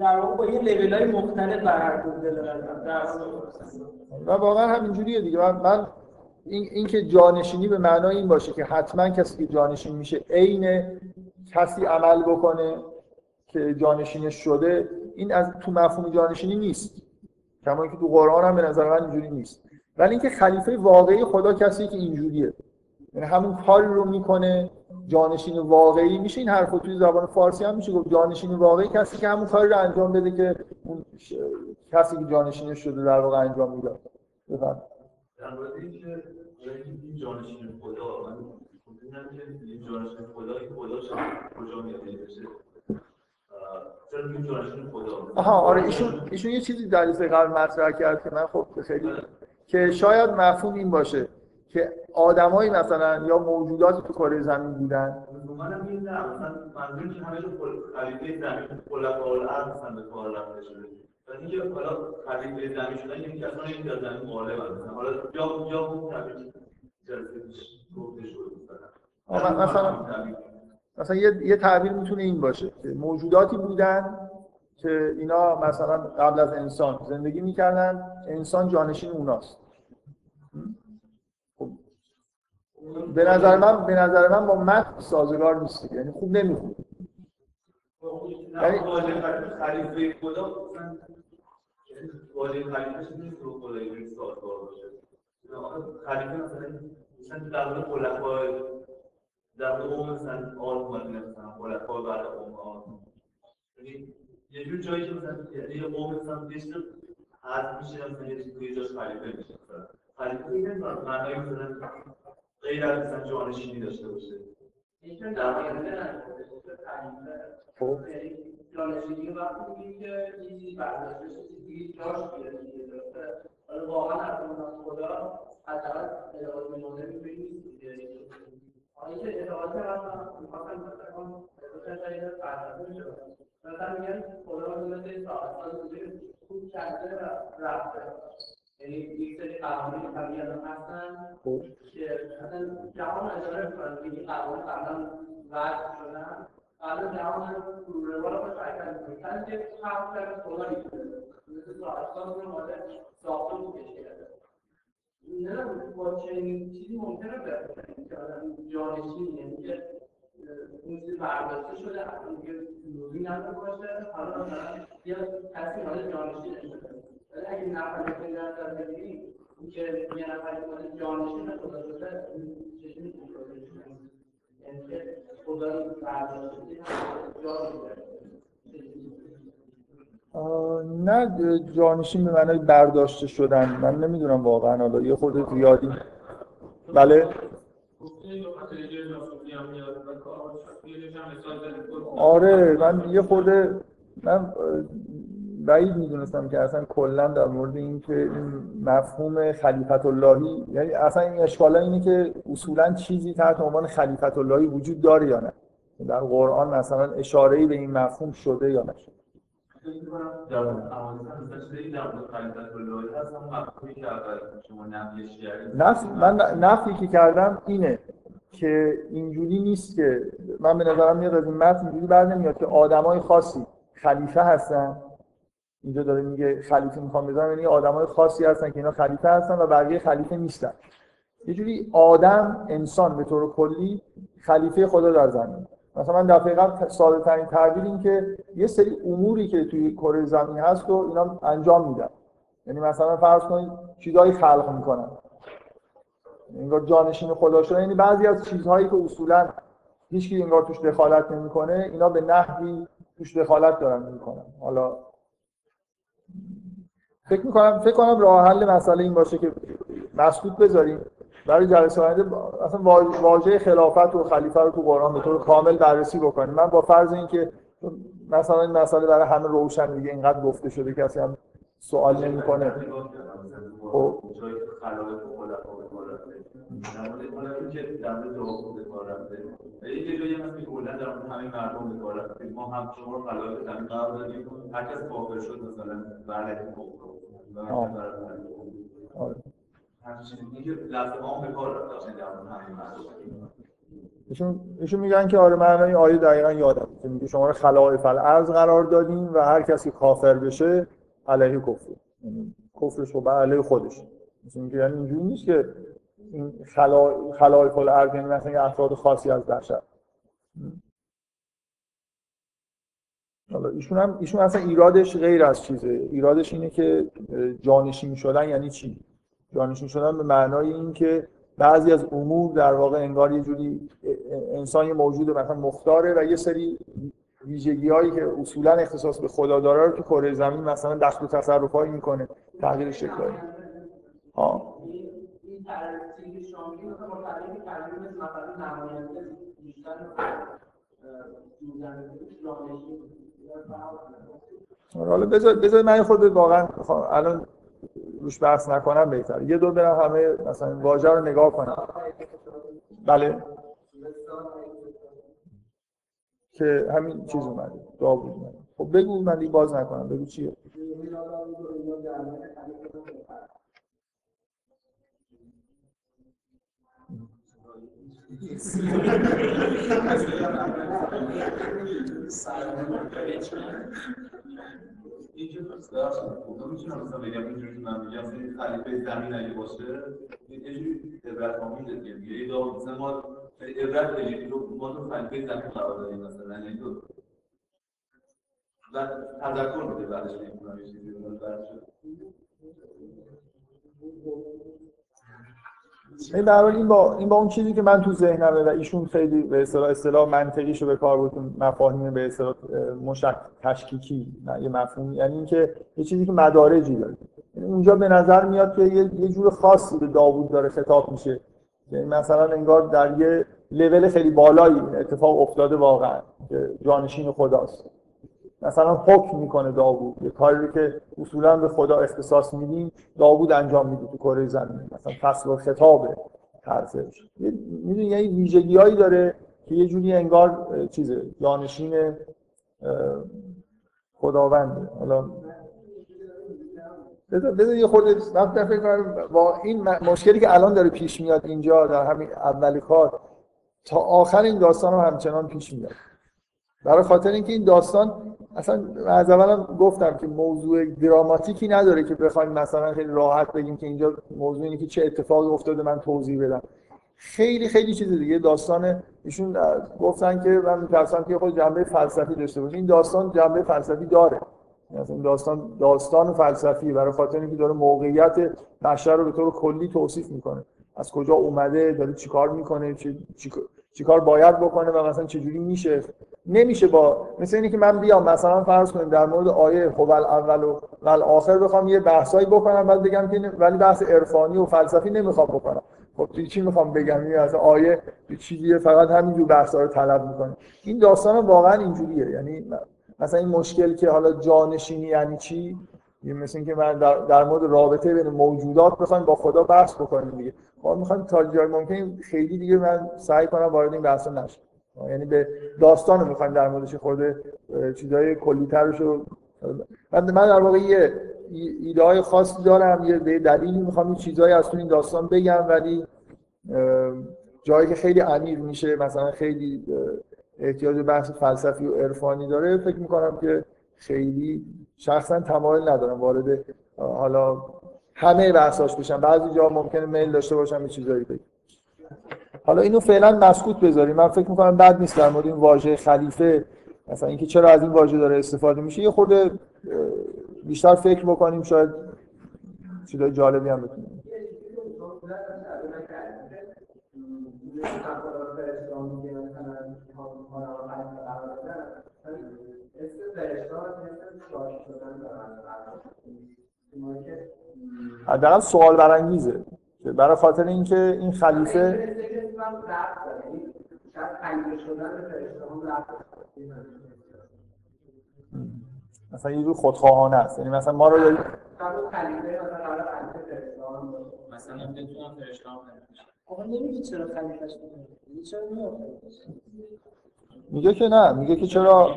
در واقع با یه لیبل‌های مختلف بر هر کدوم دلالت میکنن. و واقعا همینجوریه دیگه. من این که جانشینی به معنای این باشه که حتما کسی که جانشین میشه عین کسی عمل بکنه که جانشینش شده، این از تو مفهوم جانشینی نیست، کما اینکه تو قرآن هم به نظر من اینجوری نیست. ولی اینکه خلیفه واقعی خدا کسی که اینجوریه، یعنی همون کاری رو میکنه، جانشین واقعی میشه. این حرفو توی زبان فارسی هم میشه گفت، جانشین واقعی کسی که همون کاری رو انجام بده که اون کسی که جانشینش شده در واقع انجام میده. بفرمایید. در مورد این جانشین خدا، من میگم که این جانشین خدا کجا میاد بشه؟ چرا میتونن خدا. آها آره، ایشون یه چیزی در از قبل مطرح کرد که من خب خیلی که شاید مفهوم این باشه که آدمایی مثلا یا موجوداتی تو کره زمین بودن. منم این نه مثلا منظورش همه خلیفه زمین خلفاء الارض مثلا به کار رفته شده. یعنی که حالا خلیفه زمین شدن یعنی که اصلا این در زمین غالب هستن. حالا جا بود طبیعی گفته شده مثلا یه تعبیر میتونه این باشه که موجوداتی بودن که اینا مثلا قبل از انسان زندگی میکردن، انسان جانشین اوناست. به نظر من با متن سازگار نیست، یعنی خوب نمیخونه. یعنی خلیفه خدا مثلا واژه خلیفه نیست رو خدای این سازگار باشه. خلیفه مثلا در خلفای در قوم مثلا آل مثلا خلفای بر قوم آل، یعنی یه جور جایی که مثلا یه قوم مثلا بیشتر حذف میشه مثلا یه جوری جاش خلیفه میشه. خلیفه این معنای مثلا غیر از مثلا جانشینی داشته باشه. اینکه در واقع خب جانشینی وقتی میگه چیزی برداشت بشه چیزی جاش بیاد دیگه، درسته؟ حالا واقعا از خدا حداقل اعتقاد منونه میبینید دیگه. اینکه اعتقاد هستم میخواستم مثلا شاید فرض بشه مثلا میگن خدا مثل ساعت‌ها بوده خوب کرده و رفته، یعنی یک سری قوانین طبیعی هستن که مثلا جهان اجاره میکنن که این قوانین قبلا وضع شدن، قبلا جهان رو روال شرکت میکنن که خلق کرده خدا میکنه مثل ساعت‌ها بوده ماده ساخته بودش کرده. نه با چنین چیزی ممکنه بکنیم که آدم جانشین، یعنی که اون چیز برداشته شده که نوری نده باشه، حالا مثلا یه کسی حالا جانشین شده. ولی اگه نفر خیلی نظر بگیریم اینکه یه نفر کنه جانشین خدا شده چشمی میکنه، یعنی که خدا رو برداشته جا میده. نه جانشین به معنای برداشته شدن، من نمیدونم واقعا، حالا یه خورده زیادی بله آره من یه خورده من بعید میدونستم که اصلا کلا در مورد این که این مفهوم خلیفت اللهی، یعنی اصلا این اشکالا اینه که اصولا چیزی تحت عنوان خلیفت اللهی وجود داره یا نه، در قرآن مثلا اشاره‌ای به این مفهوم شده یا نشده. در امانستان مثل در خلیفت اللهی هست هم مفهومی که اول شما نفیش کردید. من نفی که کردم اینه که اینجوری نیست که من به نظرم میاد از این متن اینجوری برنمیاد که آدمای خاصی خلیفه هستن. اینجا داره میگه خلیفه میخوام بزنم، یعنی آدمای خاصی هستن که اینا خلیفه هستن و بقیه خلیفه نیستن. یه جوری آدم انسان به طور کلی خلیفه خدا در زمین. مثلا من دفعه قبل ساده ترین تعبیر این که یه سری اموری که توی کره زمین هست رو اینا انجام میدن، یعنی مثلا فرض کنید چیزایی خلق میکنن انگار جانشین خدا شده، یعنی بعضی از چیزهایی که اصولا هیچکی انگار توش دخالت نمیکنه اینا به نحوی توش دخالت دارن میکنن. حالا فکر کنم راه حل مسئله این باشه که مسکوت بذاریم برای جلسه آینده، اصلا واژه خلافت و خلیفه رو تو قرآن به طور کامل بررسی بکنیم. من با فرض اینکه مثلا این مسئله برای همه روشن دیگه اینقدر گفته شده کسی هم سوال نمی‌کنه. خب جای خلافت و خلفا به کار رفته در مورد خلافت که در مورد توافق به کار رفته یه جایی هست که کلا در مورد همین مردم به کار رفته، ما هم شما رو خلافت زمین قرار دادیم، هر کس کافر شد مثلا برنده حقوق ایشون میگن که آره من این آیه دقیقا یادم میگه شما رو خلایف الارض قرار دادیم و هر کسی کافر بشه علیه کفر، یعنی کفرش رو بر علیه خودش. یعنی اینجوری نیست که این خلایف الارض یعنی مثلا افراد خاصی از بشر. حالا ایشون اصلا ایرادش غیر از چیزه، ایرادش اینه که جانشین شدن یعنی چی؟ جانشین شدن به معنای این که بعضی از امور در واقع انگار یه جوری انسان یه موجود مثلا مختاره و یه سری ویژگی‌هایی که اصولا اختصاص به خدا داره رو تو کره زمین مثلا دخل و تصرف‌هایی میکنه، تغییر شکل‌هایی. ها این ترتیب شاملی مثلا با تعریف تعریف مثلا نماینده بیشتر جانشین حالا بذار من خود واقعا الان روش بحث نکنم بهتره. یه دور برم همه مثلا واژه رو نگاه کنم. بله که همین چیز اومده دعا بود. خب بگو من دیگه باز نکنم. بگو چیه؟ اینجا فرستاد خودم میتونم مثلا بگم اینجوری من میگم خلیفه زمین اگه باشه یه جوری عبرت آموزه که یه داو مثلا ما عبرت بگیریم رو ما تو خلیفه زمین قرار دادیم مثلا یعنی تو بعد تذکر بده بعدش میگم یه چیزی رو بعدش این در واقع این با اون چیزی که من تو ذهنمه و ایشون خیلی به اصطلاح منطقیشو به کار برد، مفاهیم به اصطلاح تشکیکی یه مفهوم، یعنی اینکه یه چیزی که مدارجی داره. اونجا به نظر میاد که یه جور خاصی به داوود داره خطاب میشه، یعنی مثلا انگار در یه لول خیلی بالایی اتفاق افتاده واقعا که جانشین خداست، مثلا حکم میکنه داوود، یه کاری که اصولا به خدا اختصاص میدیم داوود انجام میده تو کره زمین، مثلا فصل خطابه طرزش میدونی، یعنی ویژگیایی داره که یه جوری انگار چیزه جانشین خداونده. حالا بذار یه خورده من فکر کنم با این مشکلی که الان داره پیش میاد اینجا در همین اول کار تا آخر این داستان هم همچنان پیش میاد، برای خاطر اینکه این داستان اصلا از اولم گفتم که موضوع دراماتیکی نداره که بخوایم مثلا خیلی راحت بگیم که اینجا موضوع اینه که چه اتفاقی افتاده من توضیح بدم. خیلی خیلی چیز دیگه داستان ایشون گفتن که من می‌ترسم که خود جنبه فلسفی داشته باشه. این داستان جنبه فلسفی داره. مثلا داستان فلسفی برای خاطر اینکه داره موقعیت بشر رو به طور کلی توصیف می‌کنه. از کجا اومده، داره چیکار می‌کنه، چیکار باید بکنه و مثلا چه جوری میشه نمیشه. با مثل اینی که من بیام مثلا فرض کنیم در مورد آیه هو الاول و الاخر بخوام یه بحثایی بکنم بعد بگم که ولی بحث عرفانی و فلسفی نمیخوام بکنم. خب تو چی میخوام بگم؟ یعنی از آیه چیزیه فقط همینجور بحثا رو طلب میکنه. این داستان واقعا اینجوریه، یعنی مثلا این مشکل که حالا جانشینی یعنی چی، یعنی مثل اینکه من در مورد رابطه بین موجودات بخوایم با خدا بحث بکنیم دیگه. ما میخوایم تا جای ممکن خیلی دیگه من سعی کنم وارد این بحث نشم، یعنی به داستان رو میخوایم در موردش خورده چیزای کلی‌ترش رو. من در واقع یه ایده‌های خاصی دارم، یه دلیلی میخوام این چیزایی از تو این داستان بگم، ولی جایی که خیلی عمیق میشه مثلا خیلی احتیاج به بحث فلسفی و عرفانی داره فکر میکنم که خیلی شخصا تمایل ندارم وارد حالا همه بحثاش بشم. بعضی جا ممکنه میل داشته باشم یه چیزایی بگم. حالا اینو فعلا مسکوت بذاریم. من فکر می‌کنم بد نیست در مورد این واژه خلیفه مثلا اینکه چرا از این واژه داره استفاده میشه یه خورده بیشتر فکر بکنیم، شاید چیزای جالبی هم بتونیم. حداقل سوال برانگیزه برای خاطر اینکه این خلیفه مثلا یه جور خودخواهانه است، یعنی مثلا ما رو داریم مثلا بتونم فرشته‌ها بنویسم. آقا نمیگه چرا خلیفه‌اش میگه چرا میگه که نه، میگه که چرا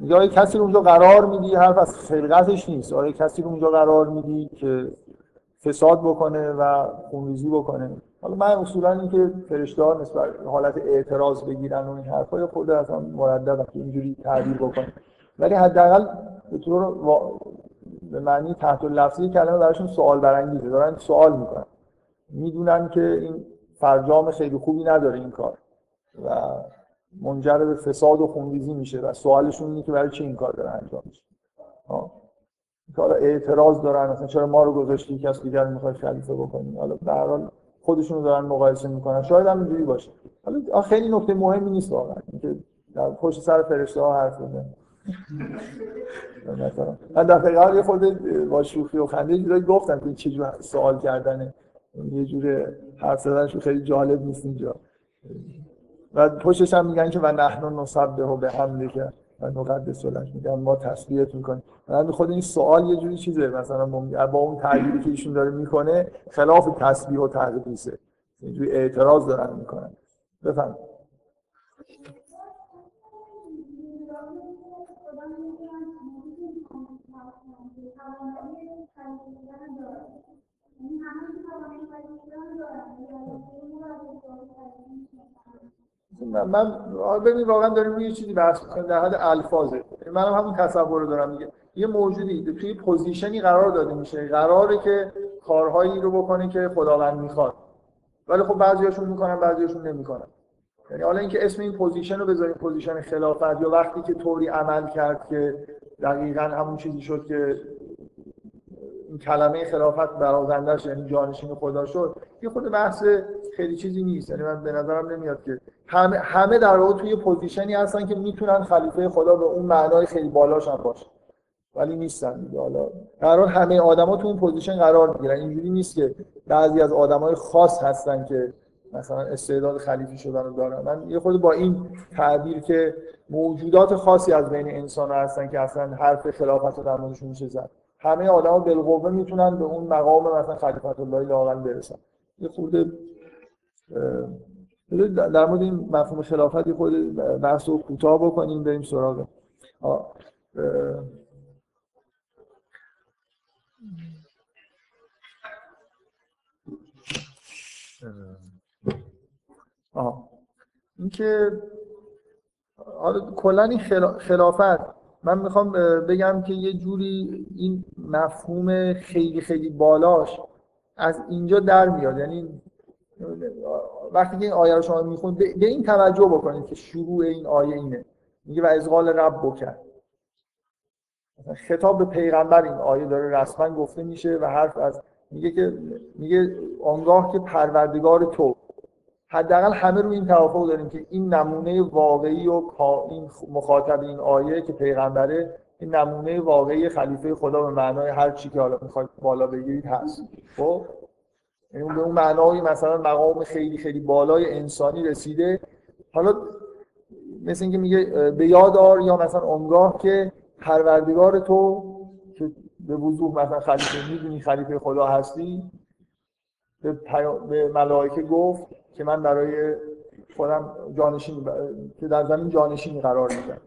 میگه کسی رو اونجا قرار میدی، حرف از خلقتش نیست. آره کسی رو اونجا قرار میدی که فساد بکنه و خونریزی بکنه. حالا من اصولا اینکه فرشته‌ها نسبت حالت اعتراض بگیرن و این حرفای خود اصلا مرددم که اینجوری تعبیر بکنه، ولی حداقل به طور به معنی تحت لفظی کلمه براشون سوال برانگیزه، دارن سوال میکنن، میدونن که این فرجام خیلی خوبی نداره این کار و منجر به فساد و خونریزی میشه و سوالشون اینه که برای چی این کار داره انجام میشه. حالا اعتراض دارن مثلا چرا ما رو گذاشتی کس دیگر میخواد خلیفه بکنی. حالا به هر حال خودشون رو دارن مقایسه میکنن، شاید هم اینجوری باشه. حالا خیلی نکته مهمی نیست واقعا اینکه در پشت سر فرشته ها حرف بزنن. مثلا من در واقع یه خورده با شوخی و خنده چیزایی گفتم که این چجور سوال کردنه، یه جوره حرف زدنش خیلی جالب نیست اینجا. بعد پشتش هم میگن که و نحن نسبح بحمدک و مقدس لش میگن ما تسلیت میکنیم. من خود این سوال یه جوری چیزه، مثلا با اون تعبیری که ایشون داره میکنه خلاف تسبیح و تقدیسه، اینجوری اعتراض دارن میکنن. بفهم من ببین واقعا داریم یه چیزی بحث می‌کنیم در حد الفاظه. منم همون تصور رو دارم دیگه. یه موجودی توی پوزیشنی قرار داده میشه، قراره که کارهایی رو بکنه که خداوند میخواد، ولی خب بعضیاشون میکنن بعضیاشون نمیکنن. یعنی حالا اینکه اسم این پوزیشن رو بذاریم پوزیشن خلافت، یا وقتی که طوری عمل کرد که دقیقاً همون چیزی شد که این کلمه خلافت برازنده‌اش یعنی جانشین خدا شد، یه خود بحث خیلی چیزی نیست. یعنی من به نظرم نمیاد که همه در واقع توی پوزیشنی هستن که میتونن خلیفه خدا به اون معنای خیلی بالاش هم باشه، ولی نیستن دیگه. حالا قرار همه آدما تو اون پوزیشن قرار میگیرن، اینجوری نیست که بعضی از آدمای خاص هستن که مثلا استعداد خلیفه شدن رو دارن. من یه خود با این تعبیر که موجودات خاصی از بین انسان‌ها هستن که اصلا حرف خلافت رو در موردشون میشه زد، همه آدما بالقوه میتونن به اون مقام مثلا خلیفت الله لااقل برسن. یه خورده در مورد این مفهوم خلافت یه خود بحث رو کوتاه بکنیم بریم سراغ. اینکه کلا این خلافت من میخوام بگم که یه جوری این مفهوم خیلی خیلی بالاش از اینجا در میاد. یعنی وقتی که این آیه رو شما میخونید به این توجه بکنید که شروع این آیه اینه، میگه و از قال رب بکن، خطاب به پیغمبر این آیه داره رسما گفته میشه و حرف از میگه آنگاه که پروردگار تو. حداقل همه رو این توافق داریم که این نمونه واقعی و این مخاطب این آیه که پیغمبره، این نمونه واقعی خلیفه خدا به معنای هر چی که حالا میخواید بالا بگیرید هست. خب یعنی به اون معنای مثلا مقام خیلی خیلی بالای انسانی رسیده. حالا مثل اینکه میگه به یاد آر، یا مثلا اونگاه که پروردگار تو که به وضوح مثلا خلیفه میدونی خلیفه خدا هستی، به ملائکه گفت که من برای خودم جانشین که در زمین جانشینی قرار میدم.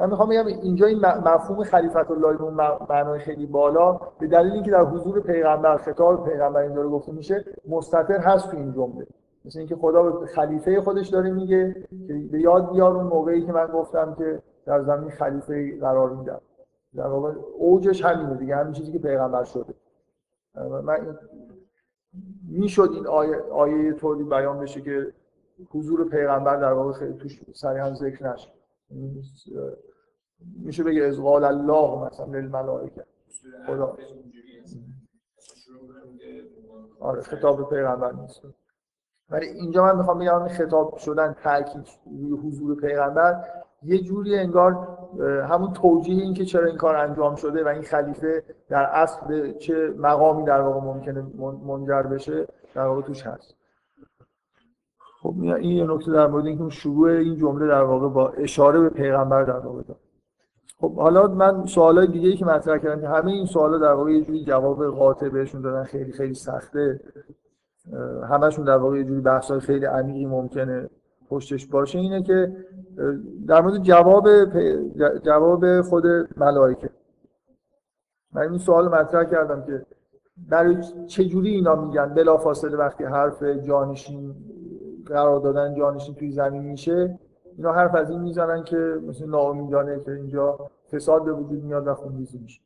من میخوام بگم اینجا این مفهوم خلیفت الله به معنای خیلی بالا به دلیل اینکه در حضور پیغمبر خطاب پیغمبر این داره گفته میشه مستتر هست تو این جمله. مثل اینکه خدا به خلیفه خودش داره میگه که به یاد بیار اون موقعی که من گفتم که در زمین خلیفه قرار میدم. در واقع اوجش همینه دیگه، همین چیزی که پیغمبر شده. من میشد این آیه طوری بیان بشه که حضور پیغمبر در واقع توش صریحا ذکر نشه. میشه بگه از قال الله مثلا للملائکه خدا آره خطاب پیغمبر نیست. ولی اینجا من میخوام بگم این خطاب شدن تاکید روی حضور پیغمبر یه جوری انگار همون توجیه این که چرا این کار انجام شده و این خلیفه در اصل چه مقامی در واقع ممکنه منجر بشه در واقع توش هست. خب این یه نکته در مورد اینکه شروع این جمله در واقع با اشاره به پیغمبر در واقع داره. خب حالا من سوالای دیگه‌ای که مطرح کردم که همه این سوالا در واقع یه جوری جواب قاطع بهشون دادن، خیلی خیلی سخته، همشون در واقع یه جوری بحث‌های خیلی عمیقی ممکنه پشتش باشه. اینه که در مورد جواب خود ملائکه من این سوال مطرح کردم که برای چه جوری اینا میگن بلافاصله وقتی حرف جانشین قرار دادن جانشین توی زمین میشه اینا حرف از این میزنن که مثلا ناامیدانه که اینجا فساد به وجود میاد و خونریزی میشه.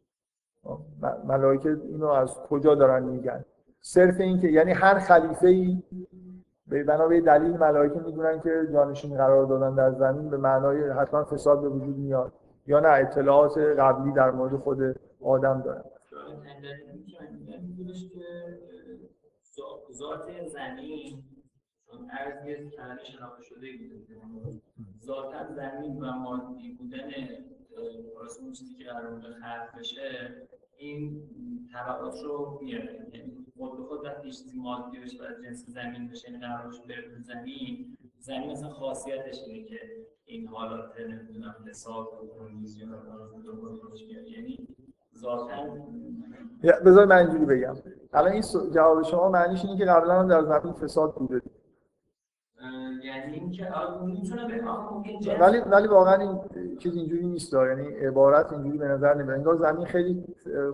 ملائکه اینو از کجا دارن میگن؟ صرف این که یعنی هر خلیفه‌ای به بنابرای دلیل ملائکه میدونن که جانشین قرار دادن در زمین به معنای حتما فساد به وجود میاد، یا نه اطلاعات قبلی در مورد خود آدم دارن. ذات زمین عرض یه تنه شناخته شده ذاتاً زمین و مادی بودن واسه اون چیزی که قرار بود خلق بشه این تبعات رو میاره. یعنی خود به خود وقتی چیزی مادی بشه و جنس زمین بشه این قرار بشه زمین زمین اصلا خاصیتش اینه که این حالات نمیدونم لساق و نیزیون رو یعنی ذاتاً بذار من اینجوری بگم الان این جواب شما معنیش اینه که قبلا هم در زمین فساد بوده یعنی اینکه الان میتونه بگم ولی واقعا این چیز اینجوری نیست یعنی عبارت اینجوری به نظر نمیاد انگار زمین خیلی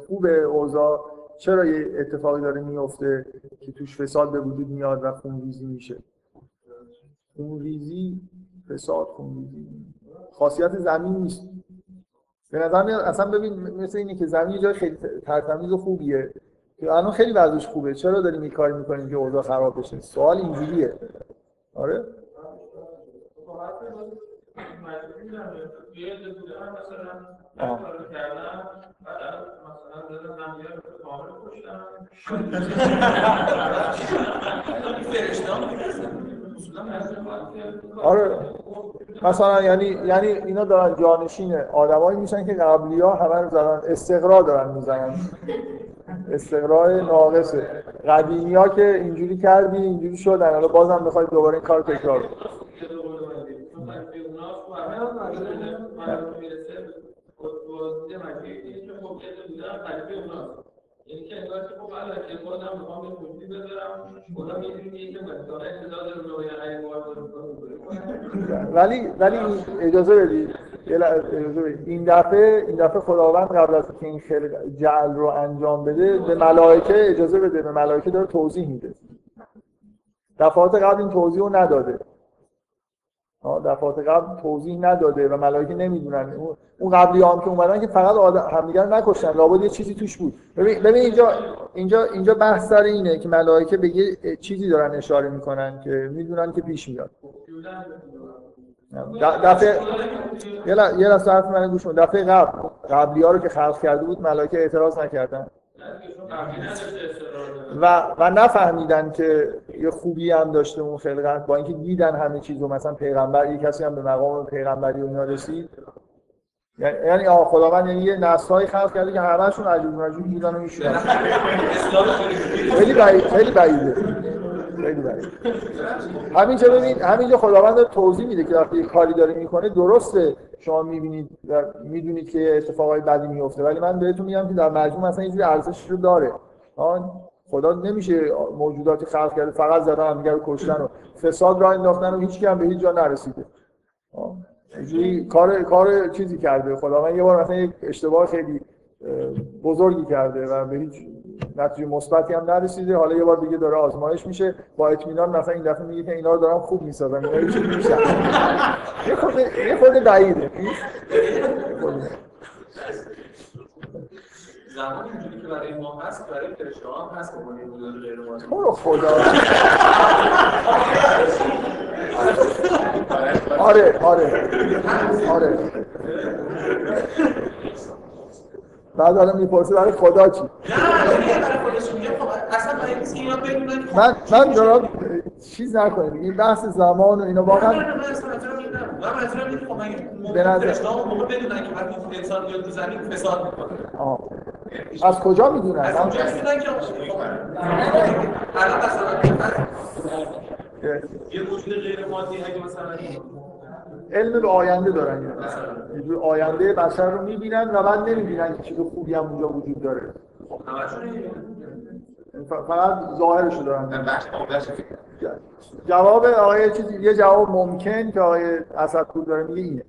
خوبه اوضاع چرا یه اتفاقی داره میفته که توش فساد به وجود میاد و خونریزی میشه خونریزی فساد خونریزی خاصیت زمین نیست به نظر میاد اصلا ببین مثل اینه که زمین یه جای خیلی ترتمیز و خوبیه که الان خیلی وضعش خوبه چرا داریم این کاری میکنیم که اوضاع خراب بشه سوال اینجوریه آره آره مثلا یعنی اینا دارن جانشین آدمایی میشن که قبلی‌ها همه رو زدن استقرا دارن میزنن استقرای ناقصه قدیمی‌ها که اینجوری کردی اینجوری شد الان بازم می‌خوای دوباره این کارو تکرار کنی یعنی که انگار که خب الان که بازم میخوام به خوشی بذارم بازم یه دیگه که مثلا اجازه رو باید این بار ولی اجازه بدید این دفعه خداوند قبل از که این خلق جعل رو انجام بده به ملائکه اجازه بده به ملائکه داره توضیح میده دفعات قبل این توضیح رو نداده دفعات قبل توضیح نداده و ملائکه نمیدونن اون قبلی هم که اومدن که فقط همدیگر نکشتن لابد یه چیزی توش بود ببین اینجا بحث سر اینه که ملائکه به یه چیزی دارن اشاره میکنن که میدونن که پیش میاد دفعه یه لحظه حرف من گوش کن دفعه قبلی‌ها رو که خلق کرده بود ملائکه اعتراض نکردن و نفهمیدن که یه خوبی هم داشته اون خلقت با اینکه دیدن همه چیزو مثلا پیغمبر یه کسی هم به مقام پیغمبری اونها رسید یعنی خداوند یعنی یه نسل‌های خلق کرده که همه‌شون عجوب دیدن و میشدن خیلی بعیده همینجا خداوند توضیح میده که وقتی یه کاری داره میکنه درسته شما میبینید و میدونید که اتفاقای بدی میفته ولی من بهتون میگم که در مجموع مثلا اینجوری ارزشش رو داره خدا نمیشه موجوداتی خلق کرده فقط زدن همدیگه رو کشتن و فساد راه انداختن و هیچ کی هم به هیچ جا نرسیده اینجوری کار چیزی کرده خداوند یه بار مثلا یک اشتباه خیلی بزرگی کرده و به هیچ نتیجه مثبتی هم نرسیده حالا یه بار دیگه داره آزمایش میشه با اطمینان مثلا این دفعه میگه که اینا رو دارم خوب میسازم اینا هیچ چیزی نمیشن یه خود بعیده زمان اینجوری که برای ما هست برای فرشته‌ها هم هست بکنید بودن غیر ما تو رو خدا آره بعد الان میپرسه برای خدا چی؟ نه برای خودش میگه اصلا برای اینکه اینا بدونن من دارم چیز نکنید این بحث زمان و اینا واقعا من اصلا منظورم اینه که مگه فرشته‌ها اون موقع بدونن که وقتی انسان میاد تو زمین فساد میکنه از کجا میدونن؟ از کجا میدونن که الان مثلا یه موجود غیر مادی اگه مثلا علم به آینده دارن یعنی آینده بشر رو میبینن و بعد نمیبینن که چیز خوبی هم اونجا وجود داره فقط ظاهرشو دارن جواب آقای چیزی یه جواب ممکن که آقای اسدپور داره میگه اینه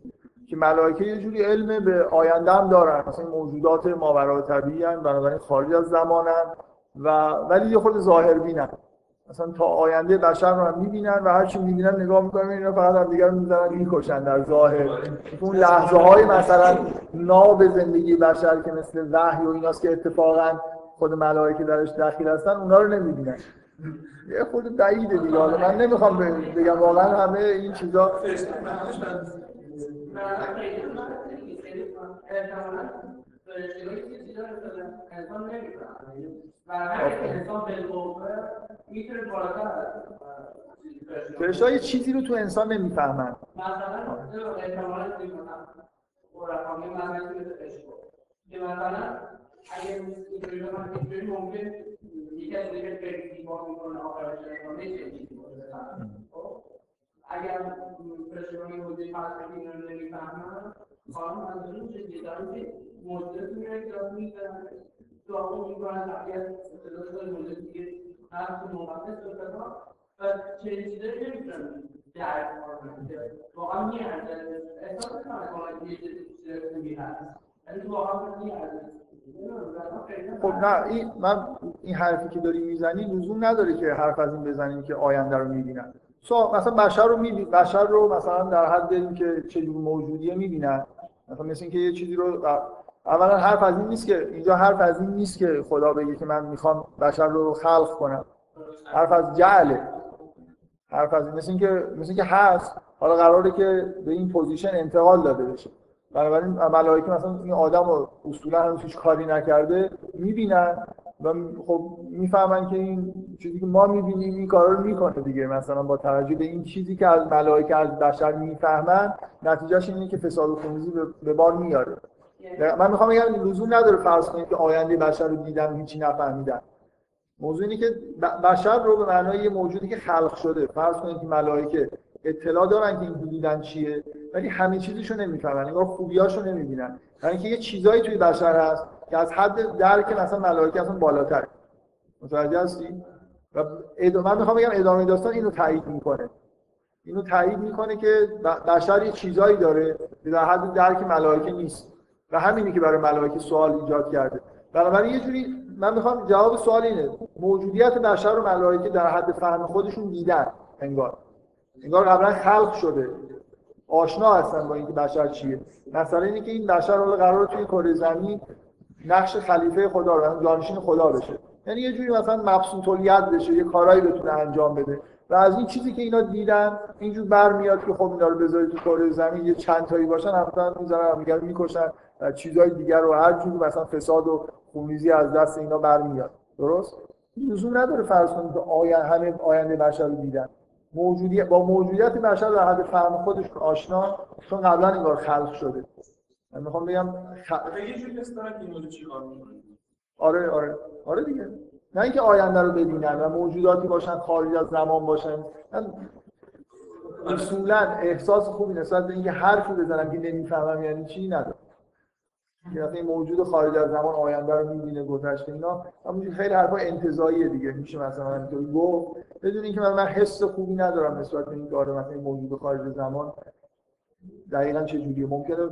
که ملائکه یه جوری علم به آینده هم دارن مثلا موجودات ماورای طبیعی هستن بنابراین خارج از زمانن ولی یه خود ظاهر بینن مثلا تا آینده بشر رو هم می‌بینن و هر چی می‌بینن نگاه می‌کنن اینا فقط هم دیگه رو می‌زنن می‌کشن در ظاهر اون لحظه‌های مثلا ناب زندگی بشر که مثل وحی و ایناست که اتفاقا خود ملائکه درش دخیل هستن اونا رو نمی‌بینن یه خود بعیده دیگه حالا من نمی‌خوام بگم واقعا همه این چیزا فرشته‌ها یه چیزی رو تو انسان نمی‌فهمن مثلا احتمالات می‌کنن رقمی معنی اشک که مثلا اگه اینجوری ممکن یکی از دیگه تکلیف می‌کنه آخرش نمی‌شه خب اگر پرشمانی حوزه فلسفی اینا رو نمیفهمن خانم از اون چیزی دارن که مدرس میره کلاس میذارن تو اون میگن اگر اصطلاحات مدرس دیگه هر موقعیت داره و چیزایی نمیتونن درک کنن واقعا میارزه احساس کنم که چیزی خوبی هست ولی واقعا میارزه. خب نه این من این حرفی که داری میزنی لزوم نداره که حرف از این بزنیم که آینده رو میبینن. مثلا بشر رو میبینن، بشر رو مثلا در حد این که چجور موجودیه میبینن، مثلا مثل اینکه یه چیزی رو اولا حرف از این نیست که اینجا حرف از این نیست که خدا بگه که من میخوام بشر رو خلق کنم، حرف از جعله، حرف از این مثل اینکه هست، حالا قراره که به این پوزیشن انتقال داده بشه. بنابراین ملائکه مثلا این آدم رو اصولا هنوز هیچ کاری نکرده میبینن و خب میفهمن که این چیزی که ما میبینیم این کارا رو میکنه دیگه، مثلا با توجه به این چیزی که از ملائکه از بشر میفهمن نتیجهش اینه که فساد و خونریزی به بار میاره. من میخوام بگم لزوم نداره فرض کنید که آینده بشر رو دیدن هیچی نفهمیدن. موضوع اینه که بشر رو به معنای یه موجودی که خلق شده، فرض کنید که ملائکه اطلاع دارن که این دیدن چیه ولی همه چیزشو نمیفهمن، انگار خوبیاشو نمیبینن، یعنی که یه چیزایی توی بشر هست که از حد درک مثلا ملائکه اصلا بالاتره. متوجه هستی؟ و من میخوام بگم ادامه داستان اینو تایید میکنه که بشر یه چیزایی داره که در حد درک ملائکه نیست و همینی که برای ملائکه سوال ایجاد کرده. بنابراین یه جوری من میخوام جواب سوال اینه، موجودیت بشر و ملائکه در حد فهم خودشون دیدن، انگار قبلا خلق شده، آشنا هستن با اینکه بشر چیه. مثلا اینه که این بشر حالا قراره توی کره زمین نقش خلیفه خدا رو، جانشین خدا بشه، یعنی یه جوری مثلا مبسوط الید بشه، یه کارایی بتونه انجام بده و از این چیزی که اینا دیدن اینجور برمیاد که خب اینا رو بذاری تو کره زمین یه چند تایی باشن، حتما میذارن همدیگه رو میکشن و چیزای دیگر رو هر جوری مثلا فساد و خونریزی از دست اینا برمیاد. درست؟ لزوم نداره فرض کنیم که آینده بشر رو دیدن. با موجودیت بشر در حد فهم خودش آشنا، چون قبلا انگار خلق شده. من میخوام بگم یه جوری استرات اینو چیکار می‌کنه. آره دیگه. نه اینکه آینده رو ببینن و موجوداتی باشن خارج از زمان باشن. من اصولاً احساس خوبی نسبت به اینکه حرفی بزنم که نمی‌فهمم یعنی چی ندارم. یعنی این موجود خارج از زمان آینده رو می‌بینه، گذشته، اینا همونجوری خیلی حرفا انتزاعیه دیگه. میشه مثلا اینطوری گفت بدون اینکه من حس خوبی ندارم نسبت به این کار، مثلا این موجود خارج از زمان دقیقاً چه جوریه، ممکنه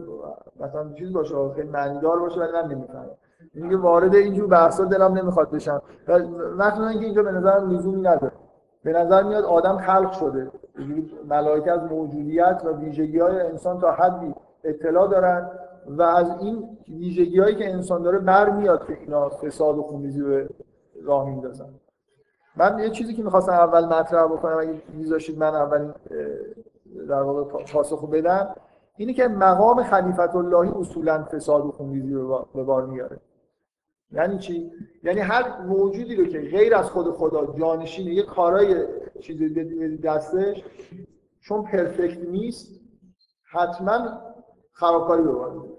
مثلا چیزی باشه خیلی معنیدار باشه ولی من نمی‌فهمم. اینکه وارد اینجور بحثا دلم نمیخواد بشم. مثلا اینکه اینجا به نظرم لزومی نداره. به نظر میاد آدم خلق شده. ملائکه از موجودیت و ویژگی‌های انسان تا حدی اطلاع دارن و از این ویژگی‌هایی که انسان داره برمیاد که اینا فساد و خونریزی به راه میندازن. من یه چیزی که می‌خواستم اول مطرح بکنم اگه می‌ذاشید من اولین در واقع پاسخو بدم اینه که مقام خلیفت اللهی اصولاً فساد و خونریزی به بار میاره. یعنی چی؟ یعنی هر موجودی رو که غیر از خود خدا جانشین یه کارای چیزی دستش، چون پرفکت نیست حتما خرابکاری به بار میاره.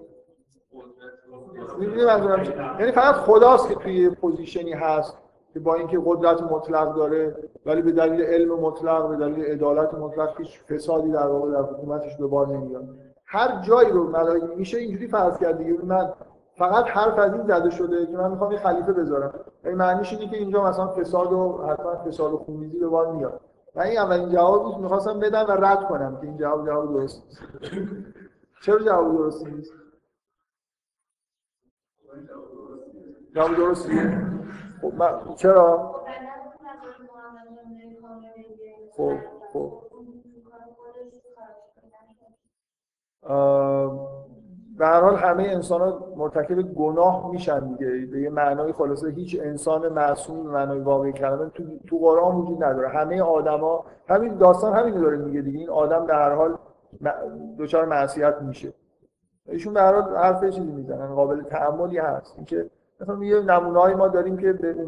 یعنی فقط خداست که توی پوزیشنی هست که با اینکه قدرت مطلق داره ولی به دلیل علم مطلق، به دلیل عدالت مطلق هیچ فسادی در واقع در حکومتش به بار نمیاد. هر جایی رو ملائکه میشه اینجوری فرض کرد دیگه، من فقط حرف از این زده شده که من میخوام یه خلیفه بذارم، این معنیش اینه که اینجا مثلا فساد و حتما فساد و خونریزی به بار میاد. من این اولین جوابو میخواستم بدم و رد کنم که این جواب درست نیست. چرا جواب درست نیست؟ جواب درست نیست. خب من چرا؟ خب به هر حال همه انسان‌ها مرتکب گناه میشن دیگه، به یه معنای خلاصه هیچ انسان معصوم به معنای واقعی کلمه تو قرآن وجود نداره. همه آدما همین داستان همین داره میگه دیگه، این آدم به هر حال دچار معصیت میشه. ایشون به هر حال حرف چیزی میزنن قابل تأملی هست، اینکه مثلا یه نمونه‌ای ما داریم که به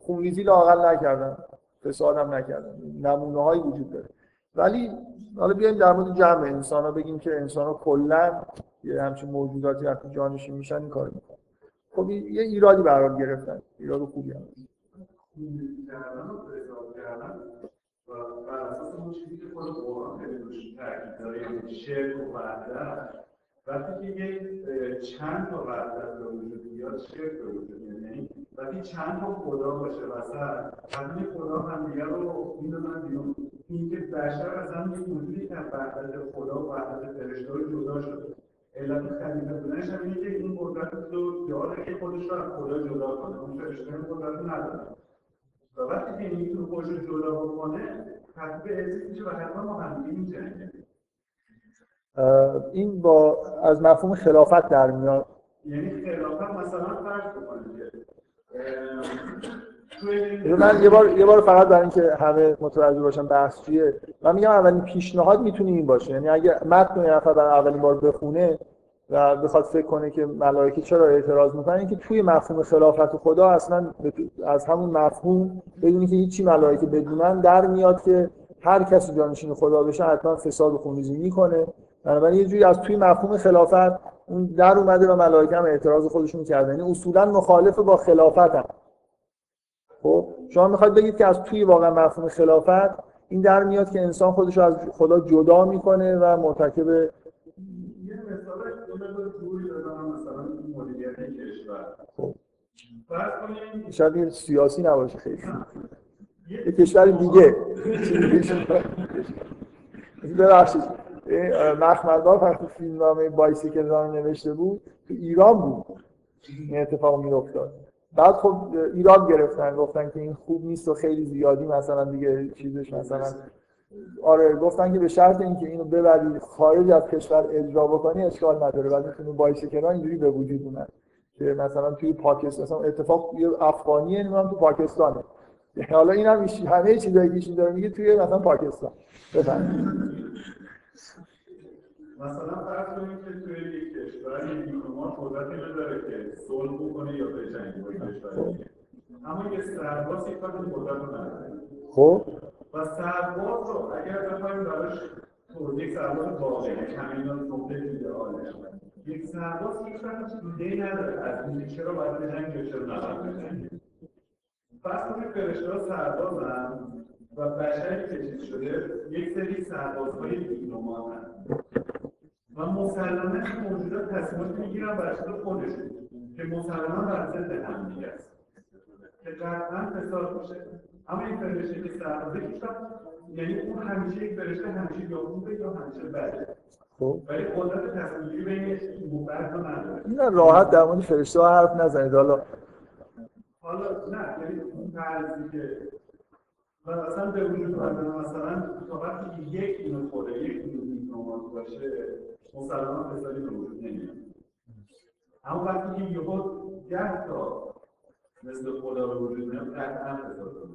خونریزی لااقل نکردن، فساد هم نکردن، نمونه‌هایی وجود داره. ولی حالا بیایم در مورد جمع انسان‌ها بگیم که انسان‌ها کلاً یه همچین موجوداتی وقتی جانشین میشن این کارو میکنن. خب یه ایرادی برات گرفتن، ایراد خوبی هم. چیزی که خود قرآن خیلی روش تاکید داره، شرک و وحدت، وقتی که یک چند تا وحدت به وجود بیاد شرک به وجود میاد. یعنی وقتی چند تا خدا باشه وسط، همین خدا هم دیگه رو میدونن بیرون. اینکه بشر از هم یک موجودی که وحدت خدا و وحدت فرشته جدا شده، علت خلیفه بودنش هم اینه که این قدرت رو داره که خودش رو از خدا جدا کنه، اون فرشته این قدرت رو نداره. و وقتی که این رو خودش رو جدا بکنه حتی به عزیز میشه و حتی ما همگی میجنگه. این با از مفهوم خلافت در میاد. یعنی خلافت مثلا فرض بکنه من یه بار فقط برای اینکه همه متوجه باشن بحث چیه، من میگم اولین پیشنهاد میتونه این باشه، یعنی اگه متن یه نفر برای اولین بار بخونه و بخواد فکر کنه که ملائکه چرا اعتراض میکنن، اینکه توی مفهوم خلافت خدا اصلا از همون مفهوم بدونی که هیچی ملائکه بدونن در میاد که هر کسی جانشین خدا بشه حتما فساد و خونریزی میکنه. بنابراین یه جوری از توی مفهوم خلافت اون در اومده و ملائکه هم اعتراض خودشون کردن، یعنی اصولا مخالف با خلافتن. خب شما میخواید بگید که از توی واقعا مفهوم خلافت این در میاد که انسان خودش رو از خدا جدا میکنه و مرتکب یه مثالش دو جوری بزنم، مثلا مدیریت کشور. خب فرض کنیم شاید سیاسی نباشه خیلی یه کشور دیگه ببخشید مخملدار وقتی فیلمنامه بایسیکل را نوشته بود تو ایران بود این اتفاق میافتاد، بعد خب ایراد گرفتن گفتن که این خوب نیست و خیلی زیادی مثلا دیگه چیزش مثلا آره گفتن که به شرط اینکه اینو ببری خارج از کشور اجرا بکنی اشکال نداره. بعد میتونن بایسیکل‌ها اینجوری به وجود اومد که مثلا توی پاکستان مثلا اتفاق یه افغانیه اینا تو پاکستانه، حالا اینم همه چیزایی که ایشون داره میگه توی مثلا پاکستان بفهمید مثلا فرض کنید که توی یک کشوری دیپلمات قدرتی نداره که صلح بکنه یا بجنگه با کشور دیگه، اما یک سرباز یک وقت قدرت رو نداره. خب و سرباز رو اگر بخوایم براش یک سرباز واقعی کمینا نقطه ایدئالش یک سرباز یک وقت ایده‌ای نداره از اینکه چرا باید بجنگه یا چرا نباید بجنگه. فرض کنید فرشته‌ها سربازن و بشری که چیز شده یک سری سربازهای دیپلماتن و مسلماً موجودات تصمیمات میگیرن برای خود خودشون که مسلماً بر ضد همدیگه است که قطعاً فساد میشه. اما این فرشته که سربازه کشتن یعنی اون همیشه یک فرشته همیشه یا خوبه یا همیشه بده، ولی قدرت تصمیم گیری بین موبرد رو نداره. اینا راحت در مورد فرشته ها حرف نزنید حالا نه، یعنی اون تعریفی که و اصلا به وجود آمدن مثلا تا وقتی یک اینو خوره یک اینو دیپلمات باشه مسلمان فسادی به وجود نمیاد، اما وقتی که یهو 10 تا مثل خدا به وجود میاد قطعا فساد به وجود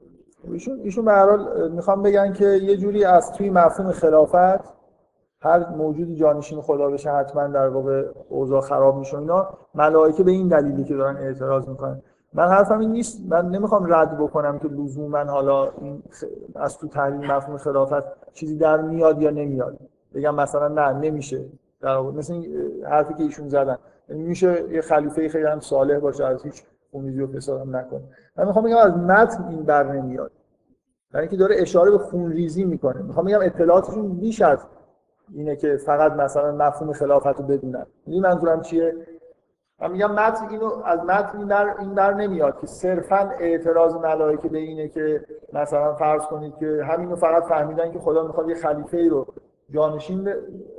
میاد. ایشون به هر حال میخوام بگن که یه جوری از توی مفهوم خلافت هر موجودی جانشین خدا بشه حتما در واقع اوضاع خراب میشه. اینا ملائکه به این دلیلی که دارن اعتراض میکنن. من حرفم این نیست، من نمیخوام رد بکنم که لزوما حالا این از تو تحلیل مفهوم خلافت چیزی در میاد یا نمیاد، بگم مثلا نه نمیشه در مثل این حرفی که ایشون زدن میشه یه خلیفه خیلی هم صالح باشه از هیچ خونریزی و فساد هم نکنه. من میخوام بگم از متن این بر نمیاد، برای اینکه داره اشاره به خونریزی میکنه. میخوام بگم اطلاعاتشون بیش از اینه که فقط مثلا مفهوم خلافت رو بدونن. این منظورم چیه؟ من میگم متن اینو از متن این در نمیاد که صرفاً اعتراض ملائکه به اینه که مثلا فرض کنید که همینو فقط فهمیدن که خدا میخواد یه خلیفه‌ای رو جانشین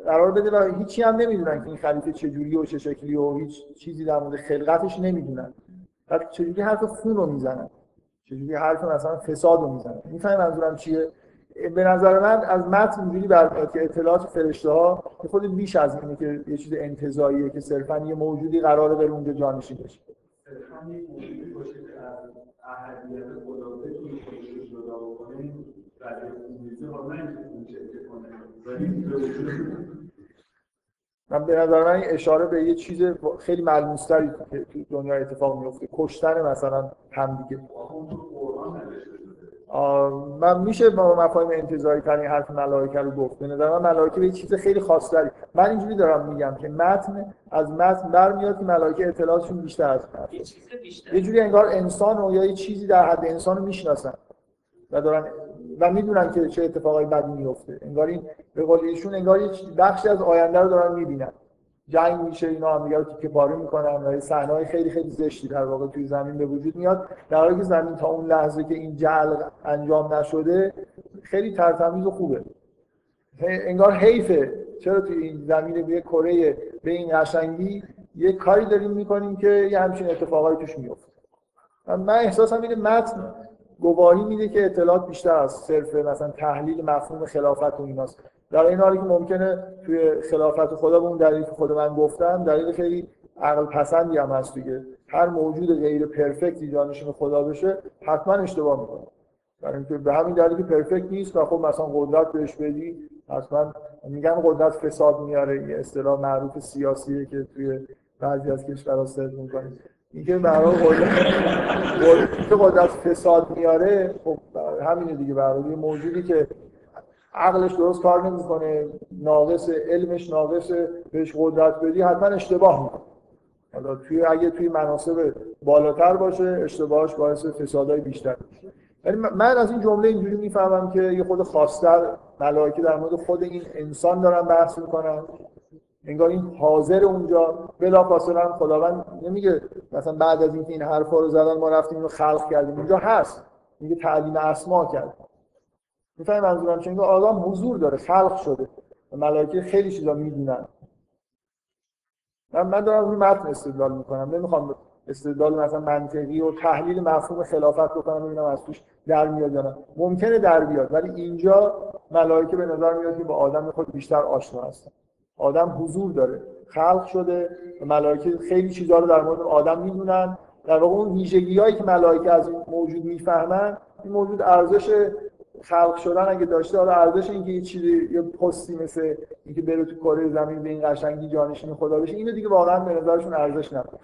قرار بده و هیچی هم نمیدونن که این خلیفه چه جوریه و چه شکلیه و هیچ چیزی در مورد خلقتش نمیدونن. بعد چجوری حرف خون رو میزنن، چجوری حرف مثلا فساد رو میزنن. میفهمید منظورم چیه؟ به نظر من از متن اینجوری برمیاد که اطلاعات فرشته‌ها که خود بیش از اینه که یه چیز انتزاعیه که صرفاً یه موجودی قراره بر اونجا جانشین بشه. صرفاً یه موجودی باشه که از احدیت خدا بتونه خودش رو جدا بکنه، برای خونریزی حالا نمیتونه شرکت کنه. من به نظر من اشاره به یه چیز خیلی ملموس‌تری که تو دنیا اتفاق میفته، کشتن مثلا همدیگه. اون تو قرآن نوشته شده. من میشه با مفاهیم انتزاعی ترین حرف ملائکه رو گفت. به نظر من ملائکه یه چیز خیلی خاص‌تری. من اینجوری دارم میگم که متن از متن برمیاد که ملائکه اطلاعاتشون بیشتر از یه چیز بیشتر. یه جوری انگار انسان و یا یه چیزی در حد انسان رو میشناسن و دارن و میدونن که چه اتفاقای بدی میفته. انگاری به قول ایشون انگاری بخشی از آینده رو دارن میبینن. جنگ میشه، اینا هم دیگه تیکه پاره میکنن و صحنه‌های خیلی خیلی زشتی در واقع توی زمین به وجود میاد، در حالی که زمین تا اون لحظه که این جعل انجام نشده خیلی ترتمیز و خوبه. انگار حیفه چرا توی این زمین به کره به این قشنگی یه کاری داریم میکنیم که یه همچین اتفاقایی توش میفته. من احساسم اینه متن گواهی میده که اطلاعات بیشتر از صرف مثلا تحلیل مفهوم خلافت و ایناست، در این حالی که ممکنه توی خلافت خدا به اون دلیلی که خود من گفتم دلیل خیلی عقل پسندی هم هست دیگه. هر موجود غیر پرفکتی جانشین خدا بشه حتما اشتباه میکنه، برای اینکه به همین دلیلی که پرفکت نیست و خب مثلا قدرت بهش بدی حتما میگن قدرت فساد میاره. یه اصطلاح معروف سیاسیه که توی بعضی از کشورها صدق میکنه، اینکه برای قدرت فساد میاره. خب همینه دیگه، برای موجودی که عقلش درست کار نمی‌کنه، ناقص علمش، ناقص بهش قدرت بدی حتما اشتباه میکنه. حالا اگه توی مناصب بالاتر باشه اشتباهش باعث فسادهای بیشتر میشه. ولی من از این جمله اینجوری میفهمم که یه خود خاص‌تر ملائکه در مورد خود این انسان دارن بحث میکنن، انگار این حاضر اونجا بلافاصله. خداوند نمیگه مثلا بعد از اینکه این حرفا رو زدن ما رفتیم اینو خلق کردیم، اونجا هست، میگه تعلیم اسما کرد. می‌فهمی منظورم چیه؟ اینکه آدم حضور داره، خلق شده و ملائکه خیلی چیزا میدونن. من دارم روی متن استدلال میکنم، نمیخوام استدلال مثلا منطقی و تحلیل مفهوم خلافت بکنم ببینم از توش در میاد یا نه. ممکنه در بیاد، ولی اینجا ملائکه به نظر میاد که با آدم خود بیشتر آشنا هستن. آدم حضور داره، خلق شده و ملائکه خیلی چیزا رو در مورد آدم میدونن. در واقع اون ویژگی‌هایی که ملائکه از این موجود میفهمن، این موجود ارزش خلق شدن اگه داشته، حالا ارزش اینکه یه چیزی یه پستی مثل اینکه بره تو کره زمین به این قشنگی جانشین خدا بشه، اینو دیگه واقعا به نظرشون ارزش نداره.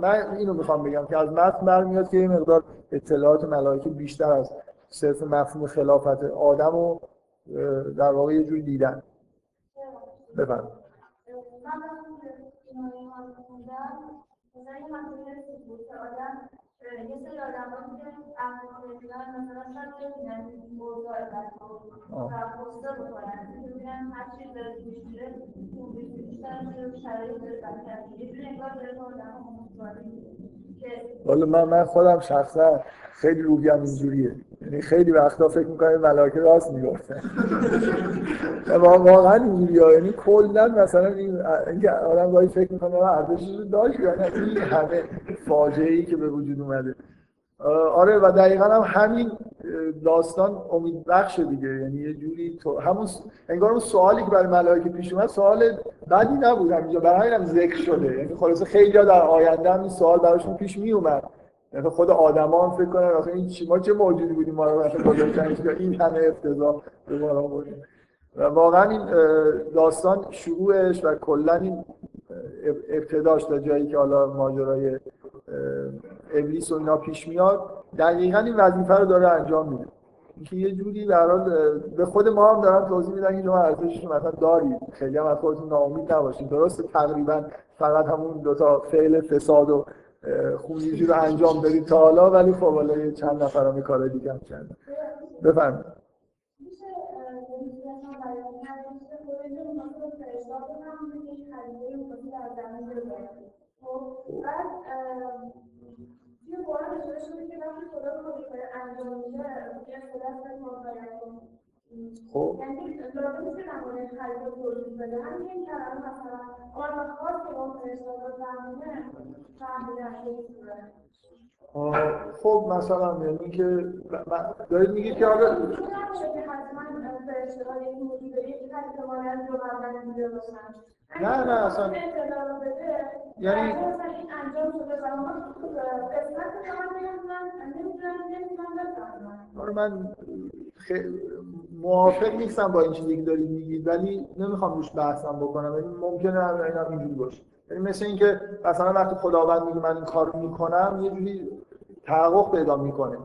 من اینو میخوام بگم که از متن برمیاد که یه مقدار اطلاعات ملائکه بیشتر از صرف مفهوم خلافت آدمو در واقع یه جوری دیدن. بفرمایید. یه سری آدم‌ها که عقل می‌دونن مثلا شاید ببینن این موضوع رو تفسیر بکنن، ببینن هر چیز داره میشه اون بیشتر شرایط داره یه انگار داره آدم‌ها متوجه. من خودم شخصا خیلی روحیه‌ام اینجوریه، یعنی خیلی وقتا فکر می‌کنم ملائکه راست می‌گفتن. واقعا اینجوریه، یعنی کلاً مثلا اینکه آدم گاهی فکر می‌کنه ارزشش رو داشت یا نه، این همه فاجعه‌ای که به وجود اومده. آره و دقیقاً هم همین داستان امید بخش دیگه، یعنی یه جوری همون انگار اون سوالی که برای ملائکه پیش اومد سوال بدی نبود، اینجا برای همینم ذکر شده. یعنی خلاصه خیلی‌ها در آینده هم این سوال براشون پیش میومد. یعنی خود آدما هم فکر کنن آخه این ما چه موجودی بودیم ما رو مثلا گذاشتن که این همه افتضاح به ما آوردن. و واقعا این داستان شروعش و کلا این ابتداش تا جایی که حالا ماجرای ابلیس و اینا پیش میاد دقیقاً این وظیفه رو داره انجام میده. اینکه یه جوری به هر حال به خود ما هم دارن توضیح میدن که شما ارزشش مثلا دارید، خیلی هم از خودتون ناامید نباشید. درسته تقریباً فقط همون دو تا فعل فساد و خونریزی رو انجام دارید تا حالا، ولی خب حالا چند نفرام کار دیگه هم کردن. بفرمایید. بعد یه بارم اشاره شده که وقتی خدا کارهای انجام میده یه خدا به کارهای خب یعنی لازم نیست که نمونه خلق رو توضیح بده، همین این کلمه مثلا آن خواست که ما فرشته‌ها رو زمینه فهمیدن یک صورت. خب مثلا یعنی که دارید میگید که آره این نمیشه که حتما فرشته‌ها یک موجود یک خلق‌مانند از رو برمند میده باشن. نه اصلا یعنی این انجام شده زمان قسمت زمان نمیدونم. آره من موافق نیستم با این چیزی که دارید میگید، ولی نمیخوام روش بحثم بکنم. یعنی ممکنه اینم اینجوری باشه، یعنی مثل اینکه مثلا وقتی خداوند میگه من این کارو میکنم یه جوری تعقق پیدا میکنه.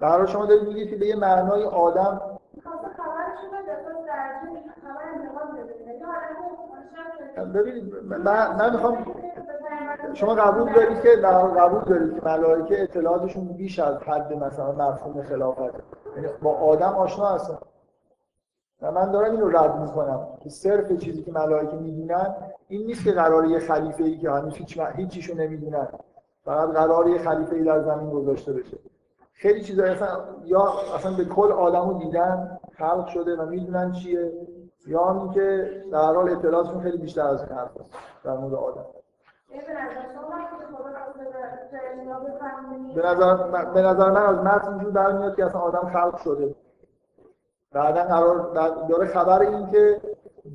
برای شما دارید میگید که به یه معنای آدم خاصه خبرش رو به خاطر درجه خبر انتقال بده. ببینید من میخوام شما قبول دارید که ملائکه اطلاعاتشون بیش از حد مثلا مفهوم خلافت یعنی با آدم آشنا هستم و من دارم اینو رد میکنم که صرف چیزی که ملائکه میدونن این نیست که قراره یه خلیفه‌ای که هیچیشو نمیدونن فقط قراره یه خلیفه‌ای در زمین گذاشته بشه. خیلی چیزا اصلا یا اصلا به کل آدمو دیدن خلق شده و میدونن چیه یا اینکه در هر حال اطلاعاتشون خیلی بیشتر از این حرفاست در مورد آدم. به نظر من از متن اینجور برمیاد که اصلا آدم خلق شده. بعدن قرار داره خبر این که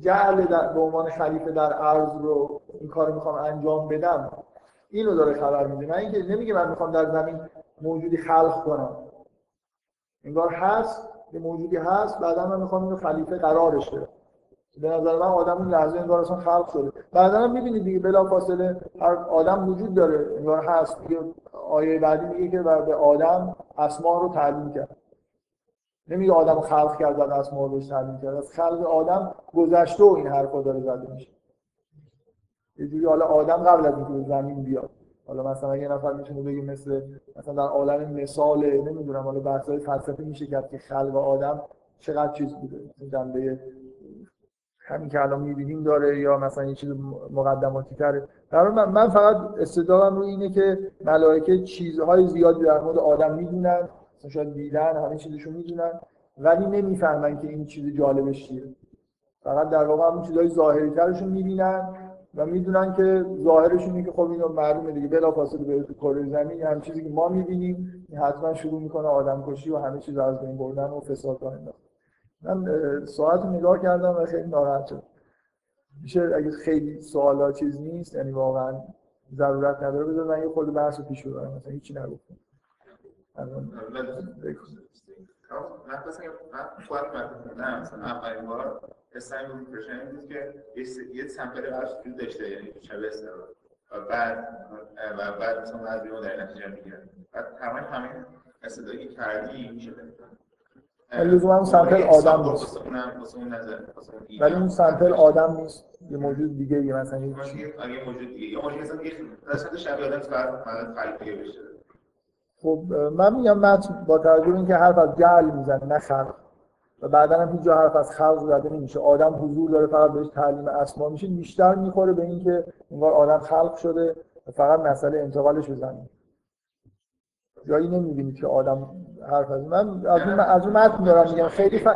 جعل به عنوان خلیفه در ارض رو این کارو میخوام انجام بدم اینو داره خبر میده. من اینکه نمیگه من میخوام در زمین موجودی خلق کنم، انگار هست یه موجودی هست بعدا من میخوام اینو خلیفه قرارش بده. به نظر من آدم اون لحظه انگار اصلا خلق شده. بعدا هم میبینید دیگه بلافاصله هر آدم وجود داره انگار هست. آیه بعدی میگه که به آدم اسما رو تعلیم کرد، نمیگه آدمو خلق کرد بعد اسما رو تعلیم کرد. از خلق آدم گذشته و این حرفا داره زده میشه. یه جوری حالا آدم قبل از اینکه زمین بیاد، حالا مثلا یه نفر میتونه بگه مثلا در عالم مثال نمیدونم حالا بحث‌های فلسفی میشه که خلق آدم چقدر چیز بوده، جنبه همین که الان می‌بینیم داره یا مثلا یه چیز مقدماتی تره. در من فقط استدلالم رو اینه که ملائکه چیزهای زیادی در مورد آدم میدونن، مثلا شاید دیدن همه چیزشو میدونن ولی نمیفهمن که این چیز جالبش چیه. فقط در واقع همون چیزهای ظاهری ترشو میبینن و میدونن که ظاهرشونه که خب اینو معلومه دیگه بلافاصله به کره زمین همین چیزی که ما می‌بینیم حتما شروع می‌کنه آدمکشی و همه چیز از بین بردن و فساد کردن. من ساعت رو نگاه کردم و خیلی ناراحت شدم. میشه اگه خیلی سوالا چیز نیست، یعنی واقعا ضرورت نداره بذار من یه خود بحثو پیش ببرم، مثلا هیچی نگفتم. الان من مثلا فقط مثلا مثلا اولین بار استایل پرشن بود که یه سمپل ارز وجود داشته، یعنی شبیه است و بعد مثلا از اون در نتیجه میگیرن. بعد همین استدلالی کردی میشه لزوما اون سمپل آدم نیست، ولی اون سمپل آدم نیست، یه موجود دیگه یه مثلا یه موجود دیگه یا موجود مثلا درصد شبیه آدم فرض خلیفه بشه. خب من میگم متن با توجه اینکه حرف از جعل میزنه نه خلق و بعدا هم اینجا حرف از خلق زده نمیشه، آدم حضور داره فقط بهش تعلیم اسما میشه، بیشتر میخوره به اینکه انگار آدم خلق شده و فقط مسئله انتقالش بزنیم. جایی نمیبینید که آدم حرف از من از اون متن دارم میگم خیلی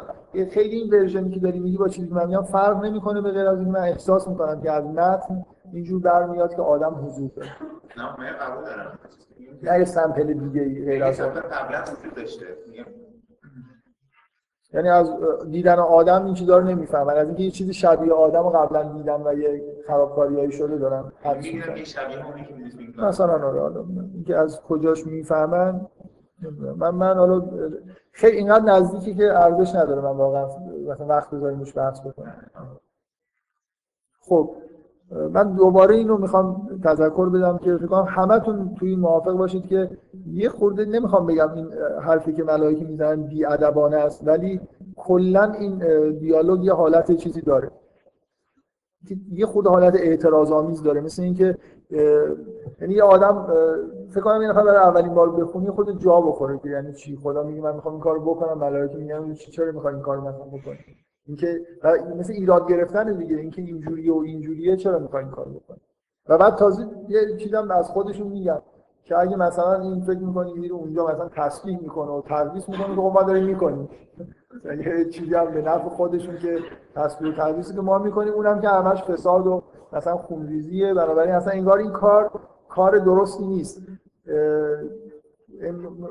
این ورژنی که داری میگی با چیزی که من میگم فرق نمیکنه. به غیر از این من احساس میکنم که از متن اینجور برمیاد که آدم حضور داره. نه من قبول دارم نه یه سمپل دیگه غیر از اون قبلا وجود داشته، یعنی از دیدن آدم این چیزا رو نمیفهمن، از اینکه یه چیزی شبیه آدمو قبلا دیدن و یه خرابکاریایی شده دارن میگن این شبیه اونه که میگن مثلا آره اینکه از کجاش میفهمن. من حالا خیلی اینقدر نزدیکی که ارزش نداره من واقعا مثلا وقت بذاریم روش بحث بکنم. خب من دوباره اینو میخوام تذکر بدم که فکر کنم همتون توی این موافق باشید که یه خورده نمیخوام بگم این حرفی که ملائکه میزنن بی‌ادبانه است، ولی کلا این دیالوگ یه حالت چیزی داره، یه خورده حالت اعتراض‌آمیز داره، مثل اینکه یعنی یه آدم فکر کنم این خبر اولین بار بخونی خود جا بخوره که یعنی چی خدا میگه من میخوام این کارو بکنم، ملائکه میگن چرا میخوای این کارو مثلا بکنی، اینکه مثل ایراد گرفتن دیگه، اینکه اینجوریه و اینجوریه چرا می‌خواین این کارو بکنید. و بعد تازه یه چیزی هم از خودشون میگن که اگه مثلا این فکر می‌کنی میره اونجا مثلا تسبیح میکنه و ترویض میکنه تو ما داریم میکنیم، یه چیزی هم به نفع خودشون که تسبیح و ترویضی که ما میکنیم اونم که همش فساد و مثلا خونریزیه، بنابراین اصلا انگار این کار درستی نیست.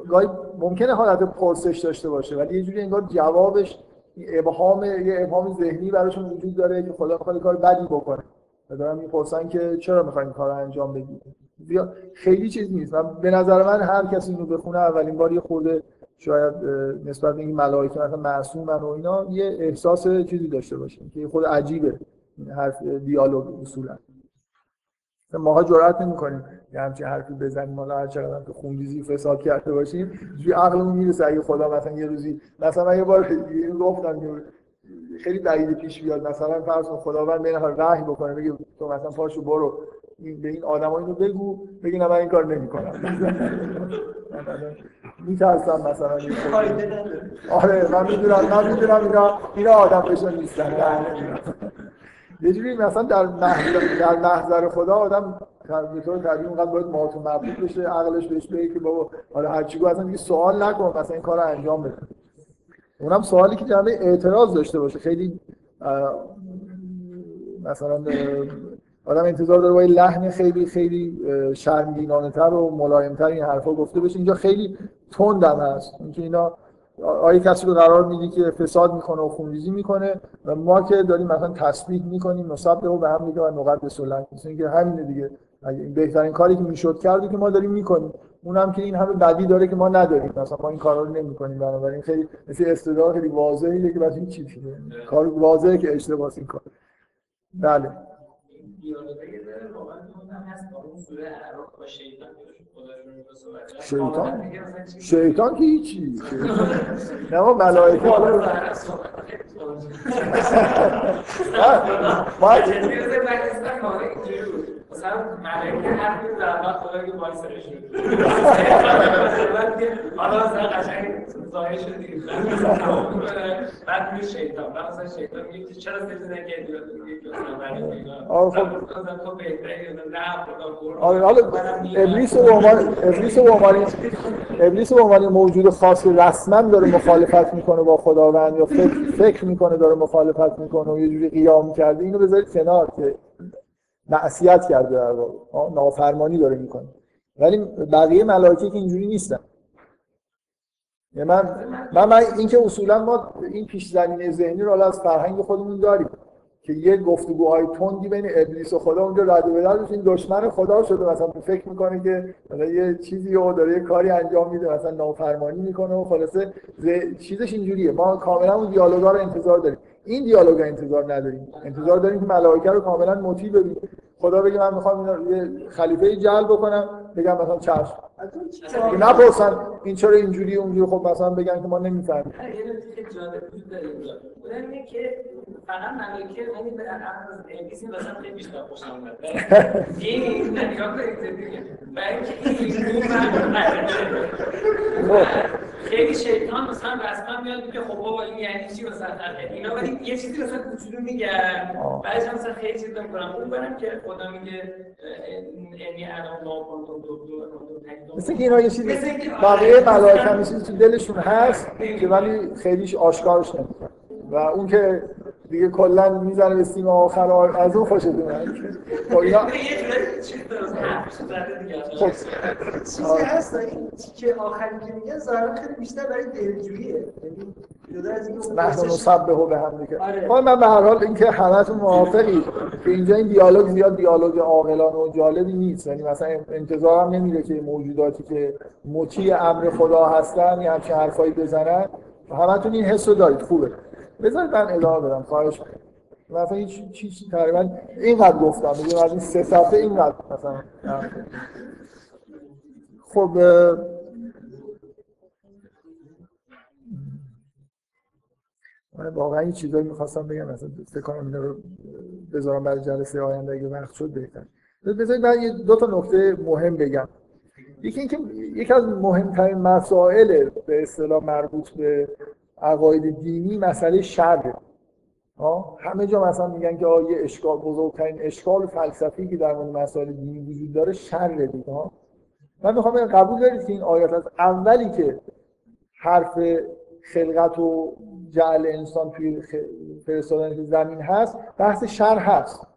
گاهی ممکنه حالت پرسش داشته باشه ولی یه جوری انگار جوابش یه ابهام ذهنی براشون وجود داره که خدا میخواد کار بدی بکنه و دارن میپرسن که چرا میخواین این کارو انجام بدید. خیلی چیز نیست. من به نظر من هر کسی اینو بخونه اولین بار یه خورده شاید نسبت به این ملائکه مثلا معصومن و اینا یه احساس چیزی داشته باشه که خود عجیبه این حرف دیالوگ. اصولا ماها جرئت نمی‌کنیم یه همچین حرفی بزنیم، حالا هر چقدر که خونریزی فساد کرده باشیم جوی عقلمون میرسه. اگه خدا مثلا یه روزی مثلا یه بار اینو گفتم خیلی بعید پیش بیاد، مثلا فرض کن خداوند بین هر وحی بکنه بگه تو مثلا پاشو برو به این آدما اینو بگو، بگین من این کار نمی‌کنم. می‌ترسم مثلا این فایده نداره. آره من می‌دونم اینا آدم بشن نیستن. یه جوری مثلا در محضر خدا آدم به طور طبیعی اونقدر باید مات و مبهوت بشه، عقلش بهش بگه که بابا حالا هرچی گو اصلا دیگه سوال نکن، مثلا این کارو انجام بده. اونم سوالی که جنبه اعتراض داشته باشه. خیلی مثلا آدم انتظار داره با یه لحن خیلی خیلی شرمگینانه‌تر و ملایم‌تر این حرفا گفته بشه. اینجا خیلی تند هم هست. اینکه اینا آیه کسی رو قرار میدی که فساد میکنه و خونریزی میکنه و ما که داریم مثلا تسبیح میکنیم نسبه و به هم میگه و نقدس الله میگن که همین دیگه بهترین کاری که میشد کردی که ما داریم میکنیم، اونم که این همه بدی داره که ما نداریم، مثلا ما این کارا رو نمیکنیم. بنابراین خیلی مثل استدلال خیلی واضحه که واسه این چی دیگه کار واضحه که اشتباهه این کار. بله دیالوگی داره واقعا اونم هست اون سوره اعراف با شیطان شیطان که هیچی نه ما ملائکه باید میرزه بکستان کاره اینجوری بود مثلا ملائکه هر میرزه اول خدا که باید سره شد بعد که حالا مثلا قشنگ ظاهر شد دیگه بعد میرز شیطان بعد مثلا شیطان میگه که چرا سجده نکردی بعد میگه که مثلا ملائکه اینا تو بهتره نه خدا برو ابلیس ابلیس به عنوان موجود خاص رسما داره مخالفت میکنه با خداوند یا فکر میکنه داره مخالفت میکنه و یه جوری قیام کرده، اینو بذارید کنار که معصیت کرده در واقع نافرمانی داره میکنه. ولی بقیه ملائکه که اینجوری نیستن. یعنی من اینکه اصولا ما این پیش زمینه ذهنی رو از فرهنگ خودمون داریم که یه گفتگوهای تندی بین ابلیس و خدا اونجا رد و بدل میشه، این دشمن خدا شده مثلا فکر میکنه که یه چیزی رو داره یه کاری انجام میده مثلا نافرمانی میکنه و خلاصه چیزش اینجوریه. ما کاملا اون دیالوگا رو انتظار داریم، این دیالوگا انتظار نداریم. انتظار داریم که ملائکه رو کاملا مطیع ببینیم، خدا بگه من میخوام اینا یه خلیفه جلب بکنم بگم مثلا چشم، نپرسن این چرا اینجوری اونجوری، خب مثلا بگن که ما نمیفهمیم. یه چیز که جالب بود در اینجا اون اینه که فقط ملائکه یعنی به اعراض ابلیس مثلا خیلی بیشتر خوشم اومد این نگاه دیگه بلکه این خیلی شیطان مثلا رسما میاد که خب بابا این یعنی چی مثلا اینا، ولی یه چیزی مثلا کوچولو میگن بعدش مثلا خیلی چیزا میگم اونم که خدا میگه یعنی الان ما کنترل دو مثلا اینا یه چیزی بقیه ملائکه هم چیزی تو دلشون هست که ولی خیلیش آشکارش نمیکنه و اون که دیگه کلا میزنه به سیم آخر از اون خوشت میاد. خب اینا چیزی هست این که آخری که میگه ظاهرا خیلی بیشتر برای دلجوییه، یعنی جدا از اینکه بحث مصبه به هم میگه. من به هر حال اینکه همتون موافقید که اینجا این دیالوگ زیاد دیالوگ عاقلانه و جالبی نیست، یعنی مثلا انتظارم نمیره که موجوداتی که مطیع امر خدا هستن یا چه حرفایی بزنن. همتون این حسو دارید، خوبه. بذارید من ادامه بدم خواهش کنم. مثلا هیچ چیزی تقریبا اینقدر گفتم بگیم از این سه صفحه اینقدر مثلا. خب من واقعا یه چیزایی می‌خواستم بگم مثلا فکر کنم اینا رو بذارم برای جلسه آینده اگه وقت شد بهتر. بذارید من یه دو تا نکته مهم بگم. یکی اینکه یکی از مهمترین مسائل به اصطلاح مربوط به عقاید دینی مسئله شرعه. همه جا مثلا میگن که یه اشکال بزرگترین اشکال فلسفی که در مورد مسائل دینی وجود داره شرعه دیگه. من میخوام این قبول دارید که این آیات از اولی که حرف خلقت و جعل انسان توی فرستادن زمین هست بحث شرع هست.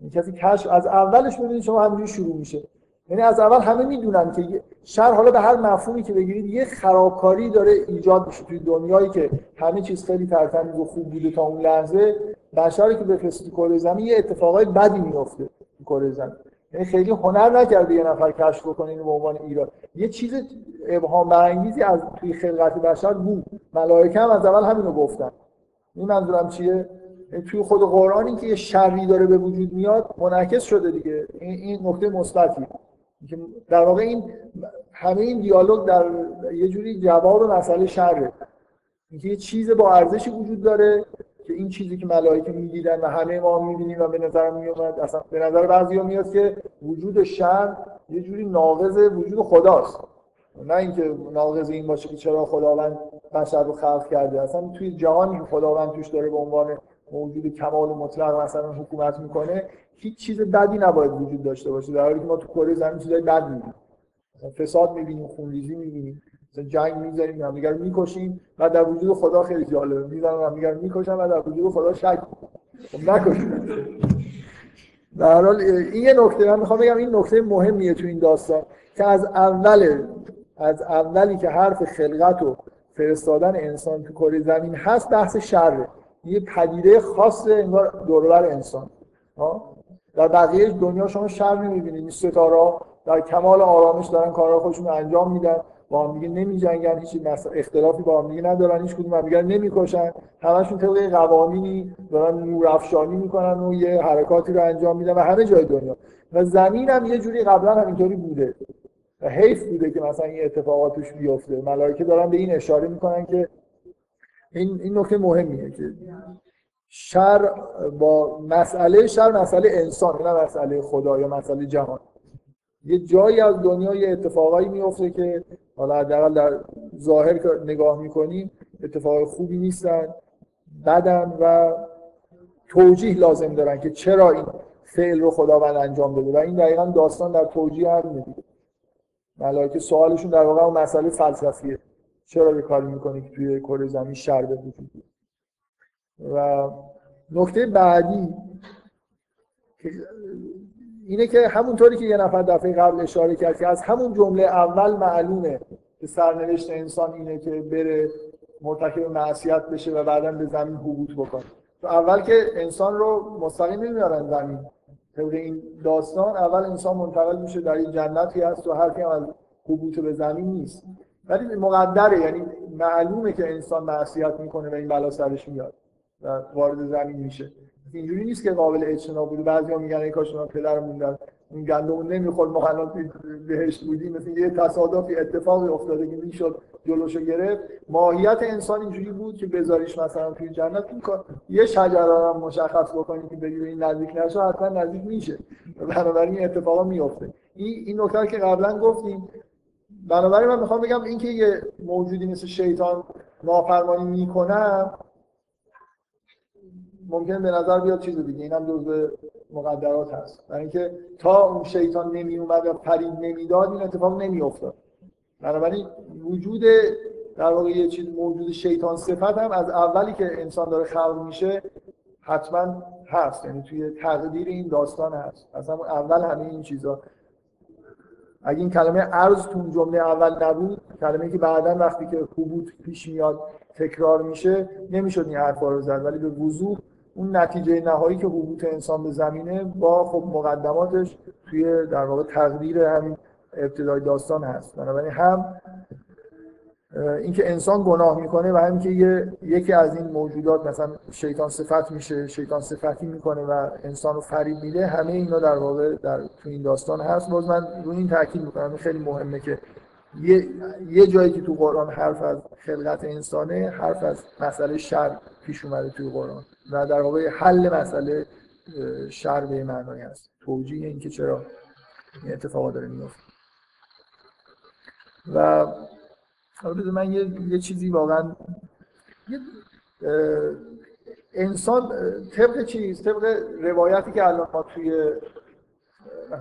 این کسی کشف از اولش می‌بینید شما همینجوری شروع میشه. یعنی از اول همه میدونن که شر حالا به هر مفهومی که بگیرید یه خرابکاری داره ایجاد میشه توی دنیایی که همه چیز خیلی ترتمیز و خوب بوده تا اون لحظه، بشاری که بفرستی کره زمین یه اتفاقای بدی میفته کره زمین. یعنی خیلی هنر نکرده یه نفر کشف بکنه اینو به عنوان ایراد. یه چیز ابهام برانگیزی از توی خلقت بشر بود. ملائکه هم از اول همینو گفتن. این منظورم چیه؟ توی خود قرآن این که یه شری داره به وجود میاد منعکس شده دیگه. این نکته مثبتیه. که در واقع این همه این دیالوگ در یه جوری جواب مسئله شره. اینکه یه چیز با ارزشی وجود داره که این چیزی که ملائکه می‌دیدن و همه ما می‌بینیم و به نظر میومد اصلا به نظر بعضیا میاد که وجود شر یه جوری ناقض وجود خداست. نه اینکه ناقض این باشه که چرا خداوند بشر رو خلق کرده. اصلا توی جهانی که خداوند توش داره به عنوان موجود کمال و مطلق مثلا حکومت میکنه، هیچ چیز بدی نباید وجود داشته باشه، در حالی که ما تو کره زمین چیزای بد میبینیم، فساد میبینیم، خونریزی میبینیم، مثلا جنگ میذاریم، همدیگه رو میکشیم، و در وجود خدا خیلی جالبه، میذارن همدیگه رو میکشن و در وجود خدا شک نکنید. در حال این یه نکته، من میخوام بگم این نکته مهمیه تو این داستان که از اولی که حرف خلقت و فرستادن انسان تو کره زمین هست، بحث شره، یه پدیده خاص انگار دور و بر انسان ها. در بقیه دنیا شما شر نمی‌بینید، این ستاره‌ها در کمال آرامش دارن کارها خودشون انجام میدن، با هم دیگه نمی‌جنگن، هیچ اختلافی با هم دیگه ندارن، هیچ کدوم هم دیگه نمی‌کشن، همشون طبق قوانینی دارن نورافشانی میکنن و یه حرکاتی رو انجام میدن و همه جای دنیا. و زمین هم یه جوری قبلا همینطوری بوده و حیف بوده که مثلا این اتفاقات توش بیفته. ملائکه دارن به این اشاره میکنن که این نکته مهمیه که شر با مسئله، شر مسئله انسان، نه مسئله خدا یا مسئله جهان. یه جایی از دنیا یه اتفاقایی میفته که حالا در ظاهر که نگاه میکنیم اتفاق خوبی نیستن، بدن و توجیه لازم دارن که چرا این فعل رو خداوند انجام داده، و این دقیقاً داستان در توجیه هم میده. ملائکه سوالشون در واقع اون مسئله فلسفیه، چرا به کار میکنی که توی کره زمین شر به وجود میاد. و نکته بعدی اینه که همونطوری که یه نفر دفعه قبل اشاره کرد که از همون جمله اول معلومه که سرنوشت انسان اینه که بره مرتکب معصیت بشه و بعداً به زمین هبوط بکنه. تو اول که انسان رو مستقیم نمیارن زمین، طبق این داستان اول انسان منتقل میشه در این جنتی هست و حرفی هم از هبوط به زمین نیست، ولی مقدره، یعنی معلومه که انسان معصیت میکنه و این بلا سرش میاد و وارد زمین میشه. اینجوری نیست که قابل اجتناب بود. بعضیا میگن ای کاش ما پدرمون در این گندم نمیخورد، ما حالا بهشت بودیم، مثل یه تصادفی اتفاقی افتاده که میشد جلوشو گرفت. ماهیت انسان اینجوری بود که بذاریش مثلا توی جنت، یه شجره رو مشخص بکنید که بگید این نزدیک نشه، حتما نزدیک میشه، بنابراین این اتفاقا میفته. این نکته که قبلا گفتیم. بنابراین من میخوام بگم اینکه یه موجودی مثل شیطان نافرمانی میکنه ممکنه به نظر بیاد چیز دیگه، اینم جزء مقدرات هست، برای اینکه تا اون شیطان نمی اومد و فرید نمیداد این اتفاق نمی افتاد. بنابراین وجود در واقع یه چیز موجود شیطان صفت هم از اولی که انسان داره خلق میشه حتما هست، یعنی توی تقدیر این داستان هست. از همون اول همه این چیزا، اگه این کلمه عرض تو جمله اول نبود، کلمه‌ای که بعداً وقتی که هبوط پیش میاد تکرار میشه، نمیشد این حرفا رو زد، ولی به وضوح اون نتیجه نهایی که هبوط انسان به زمینه با خب مقدماتش توی در واقع تقدیر همین ابتدای داستان هست. بنابراین هم اینکه انسان گناه میکنه و هم که یکی از این موجودات مثلا شیطان صفت میشه، شیطان صفتی میکنه و انسان رو فریب میده، همه اینا در واقع تو این داستان هست. باز من روی این تاکید میکنم، خیلی مهمه که یه جایی که تو قرآن حرف از خلقت انسانه، حرف از مسئله شر پیش اومده توی قرآن و در واقع حل مسئله شر به معنای هست، توجیه اینکه چرا این اتفاق داره میفته. و من یه چیزی واقعا انسان طبق روایتی که الان ما توی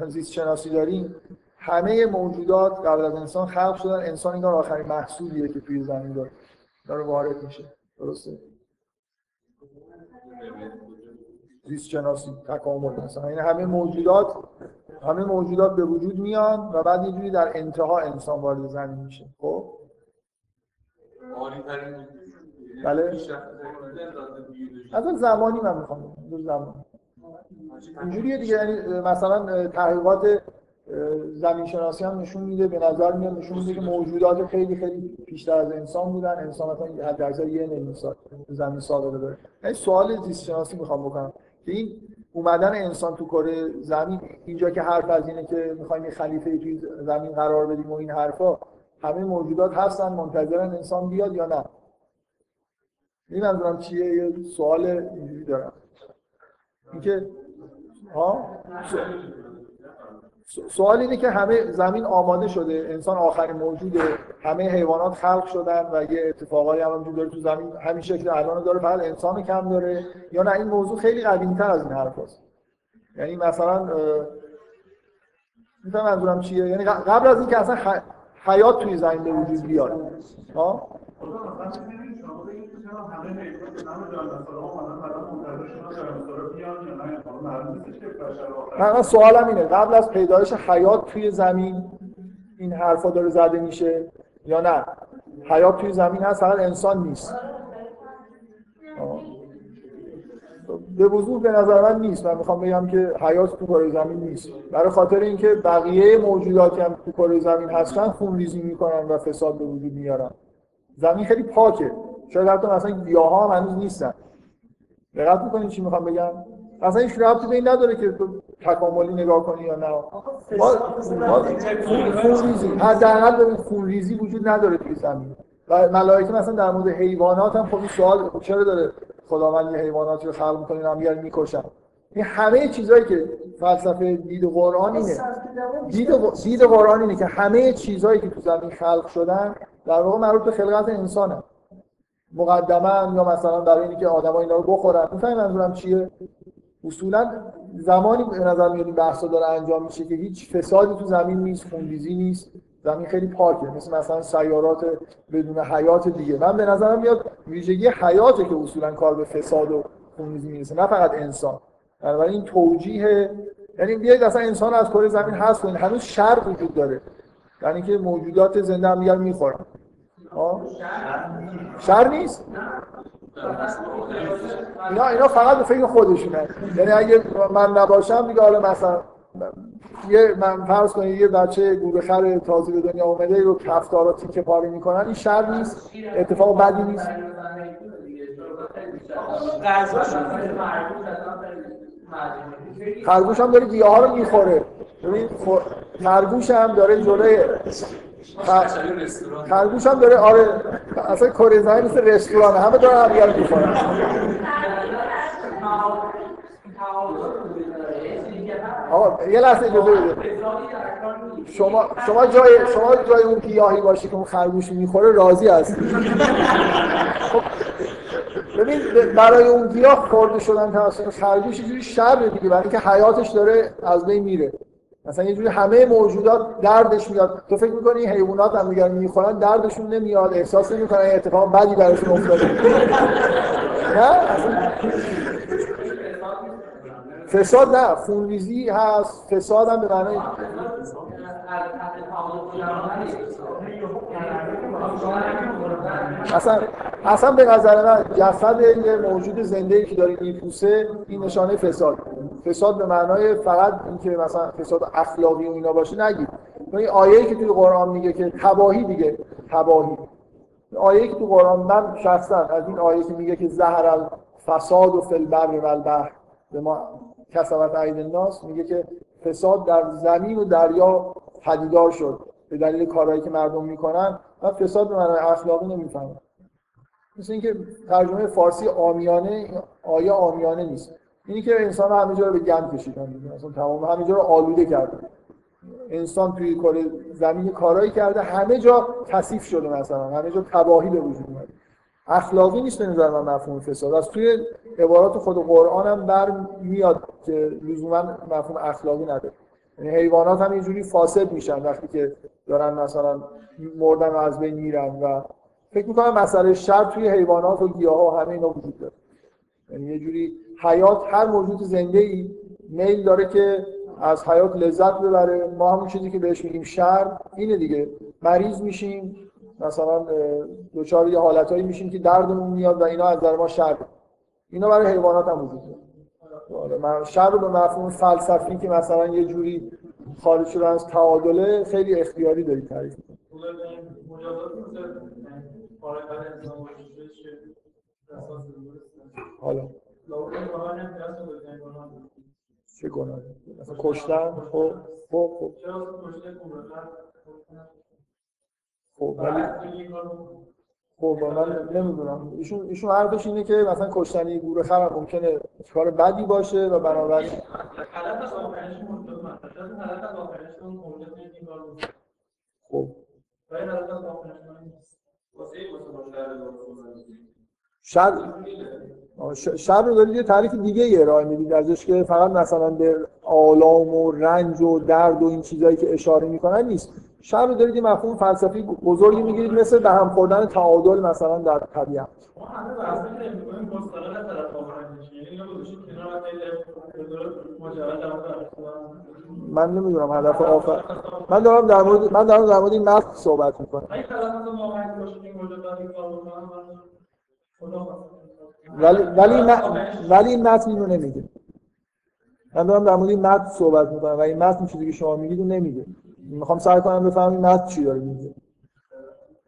زیست شناسی داریم، همه موجودات قبل از انسان خلق شدن، انسان انگار آخرین محصولیه که توی زمین داره وارد میشه. درسته؟ زیست شناسی تکامل مثلا، یعنی همه موجودات به وجود میان و بعد یه جوری در انتها انسان وارد زمین میشه. خب بله، از اون زمانی من میخوام اینجوریه دیگه، یعنی مثلا تحقیقات زمین شناسی هم نشون میده، به نظر میاد نشون میده که موجودات خیلی خیلی بیشتر از انسان بودن، انسان مثلا حداقل 1 میلیون سال زمین سابقه داره. یعنی سوال زیست شناسی میخوام بکنم که این اومدن انسان تو کره زمین، اینجا که حرف از اینه که میخوایم یه خلیفه توی زمین قرار بدیم و این حرفا، همه موجودات هستن منتظرن انسان بیاد یا نه؟ این منظورم چیه، یه سوال اینجوری دارم. اینکه ها سوال اینه که همه زمین آماده شده، انسان آخرین موجوده، همه حیوانات خلق شدن و یه اتفاقایی هم وجود داره تو زمین، همین شکل الان داره، فقط انسان کم داره، یا نه این موضوع خیلی قدیمی‌تر از این حرفاست؟ یعنی مثلا می‌فهمم منظورم چیه؟ یعنی قبل از اینکه اصلا حیات توی زمین به وجود بیاد. ها؟ من سوالم اینه، قبل از پیدایش حیات توی زمین این حرفا داره زده میشه یا نه؟ حیات توی زمین هست، فقط انسان نیست. به وضوح به نظر من نیست. من میخوام بگم که حیات تو کره زمین نیست، برای خاطر اینکه بقیه موجوداتی هم تو کره زمین هستن خونریزی میکنن و فساد به وجود میارن. زمین خیلی پاکه، شاید حتی مثلا گیاها هم هنوز نیستن. دقت میکنین چی میخوام بگم؟ اصلا هیچ ربطی به این نداره که تو تکاملی نگاه کنی یا نه. حداقل ببین خونریزی وجود نداره توی زمین. و ملائکه مثلا در مورد حیوانات هم خب این سوال چرا داره خداوند حیواناتی رو خلق می‌کنه اینا میگن می‌کشن؟ این همه چیزایی که فلسفه دید قرآن اینه. دید قرآن اینه که همه چیزایی که تو زمین خلق شدن در واقع مربوط به خلقت انسانه. مقدمه یا مثلا برای اینکه آدم‌ها اینا رو بخورن. می‌فهمی منظورم چیه؟ اصولاً زمانی به نظر میاد این بحثا داره انجام میشه که هیچ فسادی تو زمین نیست، خونریزی نیست. زمین خیلی پاکه، مثلا سیارات بدون حیات دیگه. من به نظرم میاد ویژگی حیاته که اصولاً کار به فساد و خونریزی میرسه، نه فقط انسان. بنابراین این توجیه، یعنی بیایید اصلا انسان از کره زمین حذف کنید، هنوز شر وجود داره. یعنی که موجودات زنده هم میگن میخورن. شر نیست؟ اینا فقط به فکر خودشونه. یعنی اگه من نباشم دیگه، حالا مثلا من فرض کنید یه بچه گوره خر تازه به دنیا اومده رو کفتارا تیکه پاره میکنن، این شر نیست؟ اتفاق بدی نیست؟ خرگوش هم داره گیاه ها رو میخوره. خرگوش هم داره جلوی خرگوش هم داره، آره اصلا کره زمین مثل رستورانه، همه دارن همدیگه رو میخورن. آقا یه لحظه اجازه بدید. شما جای اون گیاهی باشی که اون خرگوش میخوره راضی هستی؟ خب ببین، برای اون گیاه خورده شدن توسط خرگوش یه جوری شره دیگه، برای اینکه حیاتش داره از بین میره. مثلا یه جوری همه موجودات دردش میاد. تو فکر می‌کنی حیوانات هم میگن میخورن دردشون نمیاد، احساس نمی‌کنن اتفاق بدی براشون افتاده؟ فساد نه، خونریزی هست، فساد هم به معنای اصلا به نظر من جسد یه موجود زنده‌ای که داره میپوسه این نشانه فساد. فساد به معنای فقط اینکه مثلا فساد اخلاقی و اینا باشه نگید. این آیه‌ای که توی قرآن میگه که تباهی، دیگه تباهی آیه‌ای که توی قرآن، من شخصا از این آیه که میگه که ظهر الفساد و فی البر و البحر به ما کسبت اید الناس، میگه که فساد در زمین و دریا پدیدار شد به دلیل کارهایی که مردم میکنن. من فساد به معنای اخلاقی نمیفهمم. مثل اینکه ترجمه فارسی عامیانه آیه عامیانه نیست. اینی که انسان همه جا رو به گند کشیدن، مثلا تمام همه جا رو آلوده کرده. انسان توی کره زمین کارهایی کرده، همه جا کثیف شده، مثلا همه جا تباهی به وجود اومده. اخلاقی نیست به نظر من مفهوم فساد. از توی عبارات خود قرآن هم برمیاد که لزوما مفهوم اخلاقی نداره. یعنی حیوانات هم اینجوری فاسد میشن وقتی که دارن مثلا مردن و از بین میرن. و فکر میکنم مسئله شر توی حیوانات و گیاها و همه اینا وجود داره. یعنی یه جوری حیات، هر موجود زنده‌ای میل داره که از حیات لذت ببره. ما همون چیزی که بهش میگیم شر اینه دیگه. مریض میشیم، مثلا دوچار یه حالتایی میشیم که دردمون میاد و اینا از نظر ما شر. اینا برای حیوانات هم وجود داره. شر رو به مفهوم فلسفی که مثلا یه جوری خارج شده از تعادله خیلی اختیاری دارید تعریف کنید. حالا چه گناهی؟ مثلا کشتن؟ خب من نمیدونم. ایشون حرفش اینه که مثلا کشتن یه گوره خر ممکنه کار بدی باشه و بنابراین خب شب رو دارید یه تعریف دیگه ارائه میدید ازش که فقط مثلا به آلام و رنج و درد و این چیزایی که اشاره میکنن نیست. شب رو دارید یه مفهوم فلسفی بزرگی میگیرید مثل به هم خوردن تعادل مثلا در طبیعت. ما همه بحثی که میکنیم پستانه در طرف آمرنش، یعنی اینو بودشید کنار من نمیدونم هدف آفر من دارم در مورد این متن صحبت میکنم. اگه خلاص ما واقعا باشیم وجود داریم ولی این متن اینو نمیگه. من دارم در مورد این متن صحبت میکنم و این متن چیزی که شما میگید اون نمیگه. میخوام سعی کنم بفهمم این متن چی داره میگه.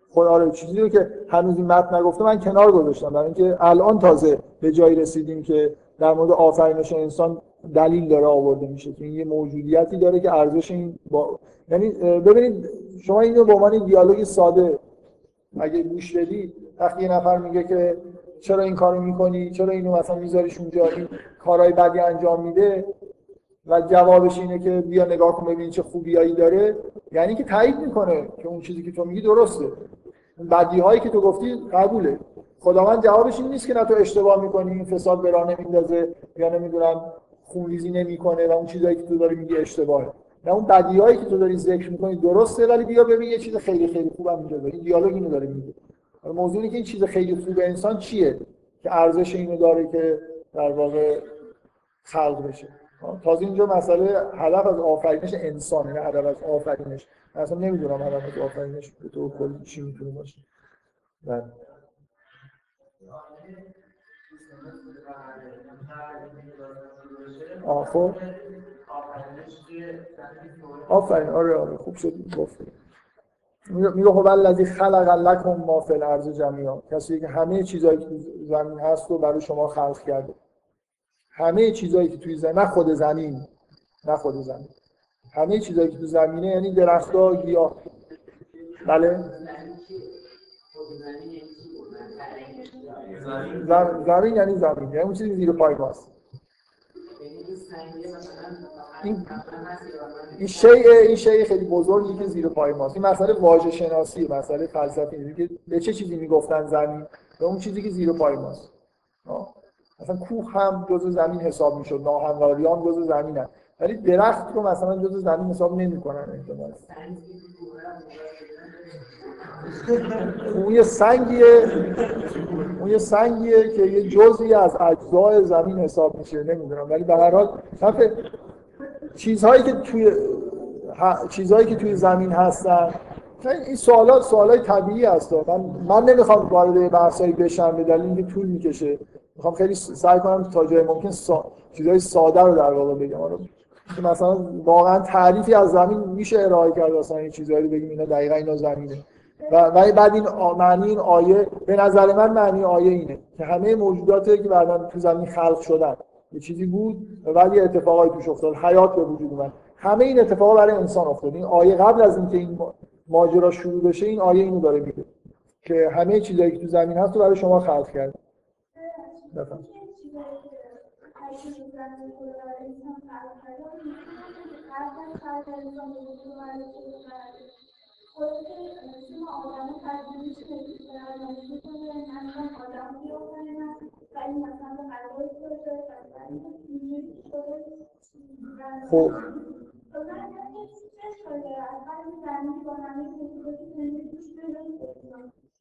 خود آره چیزی رو که هنوز این متن نگفته من کنار گذاشتم برای اینکه الان تازه به جایی رسیدیم که در مورد آفرینش انسان دلیل داره آورده میشه که این یه موجودیتی داره که ارزش این با... یعنی ببینید شما اینو به عنوان دیالوگ ساده اگه گوش بدید وقتی یه نفر میگه که چرا این کارو میکنی، چرا اینو مثلا میذاریش اونجا، این کارهای بدی انجام میده و جوابش اینه که بیا نگاه کن ببین چه خوبیایی داره، یعنی که تایید میکنه که اون چیزی که تو میگی درسته، اون بدیهایی که تو گفتی قبوله. خداوند جوابش این نیست که نه تو اشتباه میکنی این فساد به راه نمیندازه یا نمیدونم خونریزی نمیکنه و اون چیزایی که تو داری میگی اشتباهه، نه اون بدیهایی که تو داری ذکر میکنی درسته ولی بیا ببین یه چیز خیلی خیلی خوبم اینجا داره. این دیالوگ اینو داره میگه. موضوع اینه که این چیز خیلی خوب انسان چیه که ارزش اینو داره که در واقع خلق بشه. تازه اینجا مسئله هدف از آفرینش انسانه، نه هدف از آفرینش. اصلا نمیدونم هدف از آفرینش به طور کلی چی میتونه باشه. بله آخه آفرین آره خوب شد گفتید. میگه خب الذی خلق لکم ما فی الارض جمیعا، کسی که همه چیزایی که توی زمین هست رو برای شما خلق کرده. همه چیزایی که توی زمین، نه خود زمین همه چیزایی که توی زمینه، یعنی درخت‌ها، گیاه. بله زمین یعنی زمین، یعنی اون چیزی زیر پای ماست. این شیء خیلی بزرگی که زیر پای ماست. این مسئله واژه شناسی، مسئله فلسفی اینه که به چه چیزی میگفتن زمین، به اون چیزی که زیر پای ماست. مثلا کوه هم جزء زمین حساب میشد، ناهمواری هم جزء زمینه، ولی درخت رو مثلا جزء زمین حساب نمی‌کنن احتمالاً. اون یه سنگیه که یه جزئی از اجزای زمین حساب میشه، نمیدونم، ولی به هر حال چیزهایی که توی زمین هستن. این سوالای طبیعی هست. من نمیخوام وارد بحثایی بشم به دلیل اینکه طول میکشه. میخوام خیلی سعی کنم تا جای ممکن چیزهای ساده رو در واقع بگم. مثلا واقعا تعریفی از زمین میشه ارائه کرد، مثلا این چیزهایی رو بگیم اینا دقیقاً اینا زمینه. و بعد این معنی این آیه، به نظر من معنی آیه اینه که همه موجوداتی که بعداً تو زمین خلق شدن یه چیزی بود و بعد یه اتفاقایی توش افتاد، حیات به وجود اومد. همه این اتفاقا برای انسان افتاد. این آیه قبل از اینکه این ماجرا شروع بشه، این آیه اینو داره میگه که همه چیزایی که تو زمین هست رو برای شما خلق کرد. بفهم. خب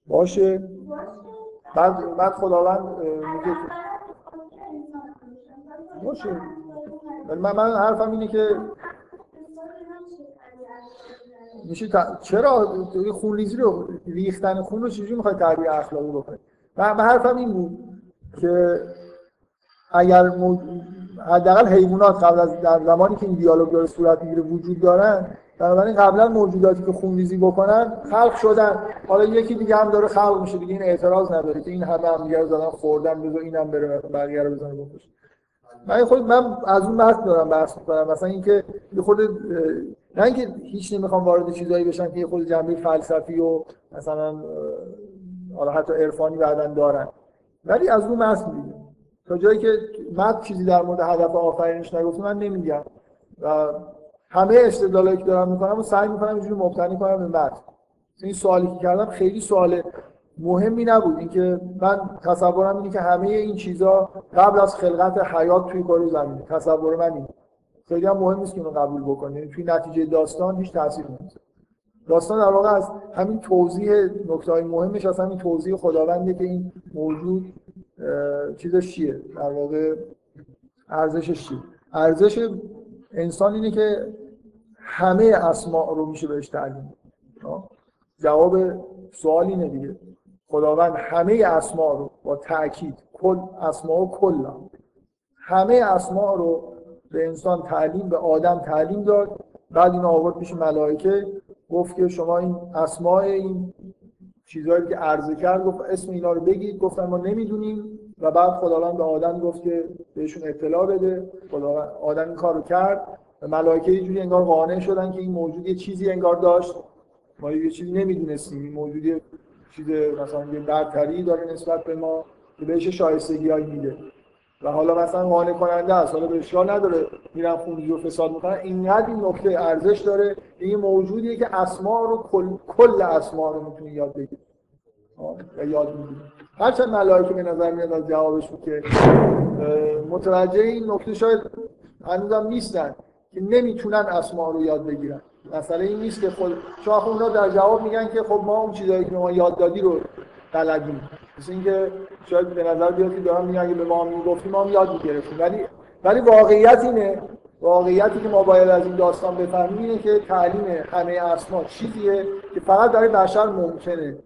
باشه. بعد خداوند میگه باشه. من حرفم اینه که میشه چرا خونریزی رو، ریختن خون رو چجوری میخوای تعبیر اخلاقی بکنی؟ من حرفم این بود که اگر حداقل حیوانات قبل از در زمانی که این دیالوگ داره صورت میگیره وجود دارن، بنابراین قبلا موجوداتی که خونریزی بکنن خلق شدن. حالا یکی دیگه هم داره خلق میشه دیگه، این اعتراض نداره که این همه هم دیگه رو زدن خوردن، بذار اینم بره بقیه رو بزنه بکشه. من از اون بحث دارم بحث می‌کنم. مثلا اینکه یه خورده، نه اینکه هیچ نمیخوام وارد چیزایی بشم که یه خورده جنبه فلسفی و مثلا حالا حتی عرفانی بعداً دارن، ولی از اون بحث می‌کنم. تا جایی که متن چیزی در مورد هدف آفرینش نگفته من نمیگم و همه استدلالایی که دارم میکنم و سعی میکنم اینجوری مبتنی کنم به متن. این سوالی که کردم خیلی سوال مهمی نبود، اینکه من تصورم اینه که همه این چیزا قبل از خلقت حیات توی کره زمین، تصور من اینه. خیلی هم مهم نیست که اونو قبول بکنه، یعنی توی نتیجه داستان هیچ تأثیری نمیذاره. داستان در واقع از همین توضیح نکته‌های مهمش، از همین توضیح خداونده که این موجود چیزش چیه، در واقع ارزشش چیه. ارزش انسان اینه که همه اسماء رو میشه بهش تعلیم. جواب سوال اینه دیگه، خداوند همه اسماء رو با تأکید، کل اسماء و کلا، همه اسماء رو به انسان تعلیم، به آدم تعلیم داد. بعد این آورد پیش ملائکه، گفت که شما این اسماء، این چیزایی که عرضه کرد، گفت اسم اینا رو بگید. گفتن ما نمیدونیم. و بعد خداوند به آدم گفت که بهشون اطلاع بده. خداوند آدم این کارو کرد و ملائکه یه جوری انگار قانع شدن که این موجود یه چیزی انگار داشت، ما یه چیزی نمیدونستیم، این موجود یه چیز مثلا یه برتری داره نسبت به ما که بهش شایستگی‌هایی میده و حالا مثلا قانع کننده است، حالا بهش راه نداره، میرن خونریزی و فساد میکنن. اینقدر این نکته ارزش داره، این موجودیه که اسما رو کل اسما رو میتونه یاد بگیره و یاد میگیره. هرچند ملائکه به نظر میاد از جوابش که متوجه این نکته شاید هنوزم نیستن که نمیتونن اسما رو یاد بگیرن. مسئله این نیست که شاخه اونا در جواب میگن که خب ما اون چیزایی که ما یاد دادی رو بلدیم، مثل اینکه شاید به نظر بیاد که دارم میگن اگه به ما میگفتیم ما هم یاد میگرفتیم، ولی واقعیت اینه، واقعیتی که ما باید از این داستان بفهمیم اینه که تعلیم همه اسما چیزیه که فقط برای بشر ممکنه،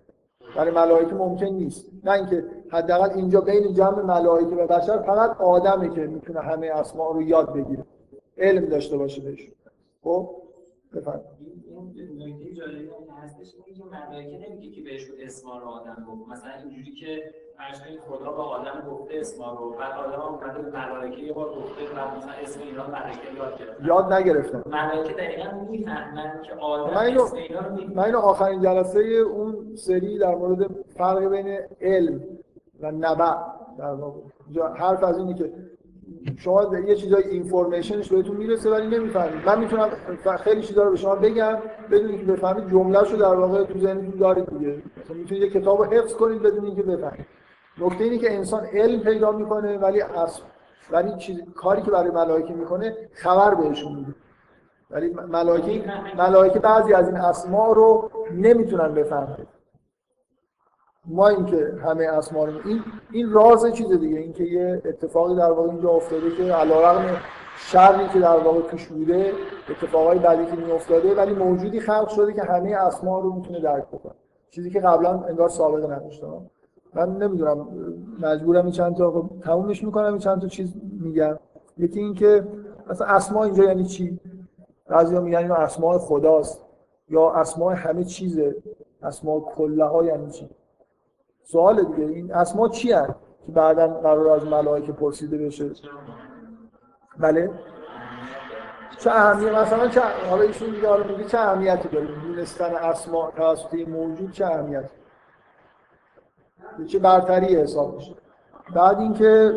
برای ملائکه ممکن نیست. نه اینکه حداقل اینجا بین جمع ملائکه و بشر فقط آدمه که میتونه همه اسما رو یاد بگیره، علم داشته باشه بهش. خب بفرمایید. این نکته جالبی هستش که ملائکه نمیگه که بهش اسما رو آدم گفت، مثلا اینجوری که فرشته خدا به آدم گفته اسما رو، بعد آدم اومده به ملائکه یه بار گفته بعد مثلا اسم اینا ملائکه یاد گرفتن، یاد نگرفتن. ملائکه دقیقاً میفهمن که آدم اسم اینا رو میگه. من آخرین جلسه اون سری در مورد فرق بین علم و نبع در واقع حرف از اینه که شما یه چیزای اینفورمیشنش بهتون میرسه ولی نمیفهمید. من میتونم خیلی چیزا رو به شما بگم بدون اینکه بفهمید، جمله‌شو در واقع تو ذهنتون دارید دیگه. مثلا میتونید یه کتابو حفظ کنید بدون اینکه بفهمید. نکته اینه که انسان علم پیدا میکنه ولی اصل ولی چیز کاری که برای ملائکه میکنه خبر بهشون میده. ولی ملائکه بعضی از این اسما رو نمیتونن بفهمن. ما اینکه همه اسما رو این راز چیزه دیگه، اینکه یه اتفاقی در واقع اینجا افتاده که علیرغم شرری که در واقع توش بوده، اتفاقای بعدی که میافتاده، ولی موجودی خلق شده که همه اسما رو میتونه درک کنه، چیزی که قبلا انگار سابقه نداشته. من نمیدونم، مجبورم این چند تا تمومش میکنم، این چند تا چیز میگم. یکی اینکه مثلا اسما اینجا یعنی چی؟ بعضیا میگن اینا اسماء خداست یا اسماء همه چیزه، اسماء کلها یعنی چی؟ سوال دیگه. این اسما چی هست که بعداً قرار از ملائکه پرسیده بشه؟ بله؟ چه اهمیت مثلا حالا ایشون دیگه حالا میگه چه اهمیتی داره؟ دونستن اسما توسط موجود چه اهمیتی داره؟ چه برتری حساب میشه؟ بعد اینکه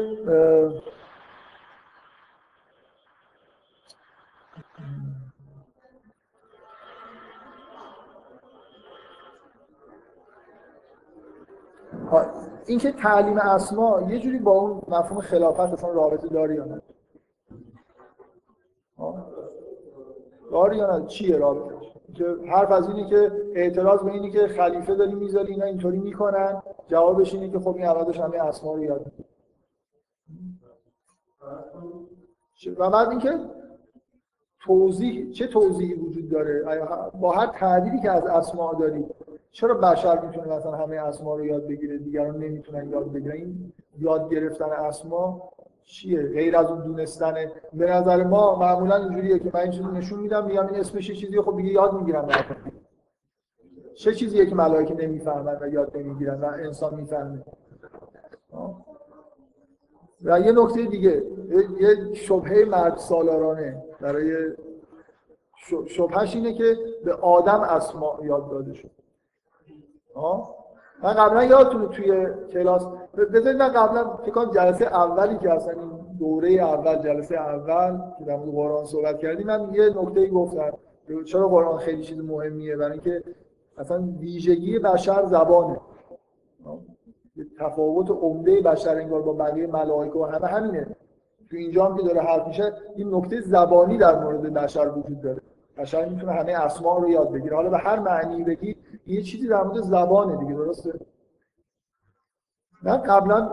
اینکه تعلیم اسما یه جوری با اون مفهوم خلافت اصلا رابطه داره یا نه؟ داره یا نه؟ چیه رابطه؟ که حرف از اینه که اعتراض به اینه که خلیفه داری میذاری اینا اینطوری میکنن، جوابش اینه که خب این عوضش همه اسما رو یاد میگیره. و بعد اینکه توضیح، چه توضیحی وجود داره؟ با هر تعبیری که از اسما داری چرا بشر میتونه مثلا همه اسما رو یاد بگیره، دیگران نمیتونن یاد بگیرن؟ این یاد گرفتن اسما چیه غیر از اون دونستن؟ به نظر ما معمولا اینجوریه که من این چیزو نشون میدم، میگم این اسمش چیزیه، خب دیگه یاد میگیرن. چه چیزیه که ملائکه نمیفهمن و یاد نمیگیرن و انسان میفهمه؟ و یه نکته دیگه، یه شبهه مرد سالارانه برای شبهش اینه که به آدم اسما یاد داده شد. من قبلا یادتونه توی کلاس، بذارید من قبلا فکر کنم جلسه اولی که اصلا این دوره اول، جلسه اول که در مورد قرآن صحبت کردیم، من یه نکته‌ای گفتم چرا قرآن خیلی چیز مهمیه. برای اینکه اصلا ویژگی بشر زبانه. تفاوت عمده بشر انگار با بقیه ملائکه و همه همینه. تو اینجا هم که داره حرف میشه این نکته زبانی در مورد بشر وجود داره. بشر میتونه همه اسما رو یاد بگیره، حالا به هر معنی بگی، یه چیزی در مورد زبانه دیگه، درسته؟ من قبلا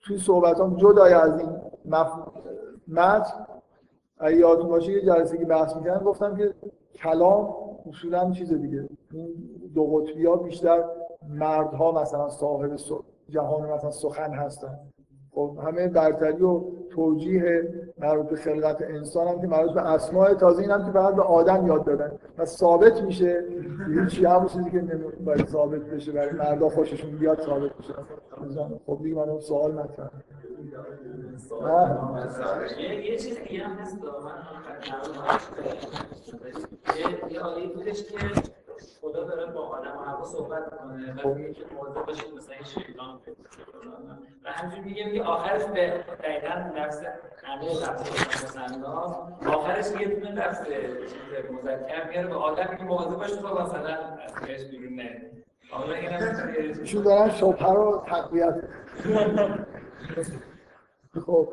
توی صحبتام جدای از این متن یادتون باشه یه جلسه که بحث می‌کردم گفتم که کلام اصولاً چیز دیگه. این دو قطبی‌ها بیشتر مردها مثلا صاحب جهان مثلا سخن هستن. خب همه برتری و توجیه مربوط به خلقت انسان هم که مربوط به اسماء، تازه این هم که بعد به آدم یاد دادن. پس ثابت میشه چیزی همون چیزی که باید ثابت بشه برای مردا خوششون بیاد ثابت بشه. خب دیگه من سوال مطرحه. یه چیز دیگه هم هست یه حالی بودش که خدا داره با آدم و هوا صحبت کنه و میگه که موضوع بشه مثلا این شیطان و همجور میگه که آخرش به دقیقا نفس همه آخرش یه دونه نفس مذکر میاره به آدم که موضوع باشه تو مثلا از پیش بیرون نه آنها این هم چون دارن شبهه رو تقویت. خب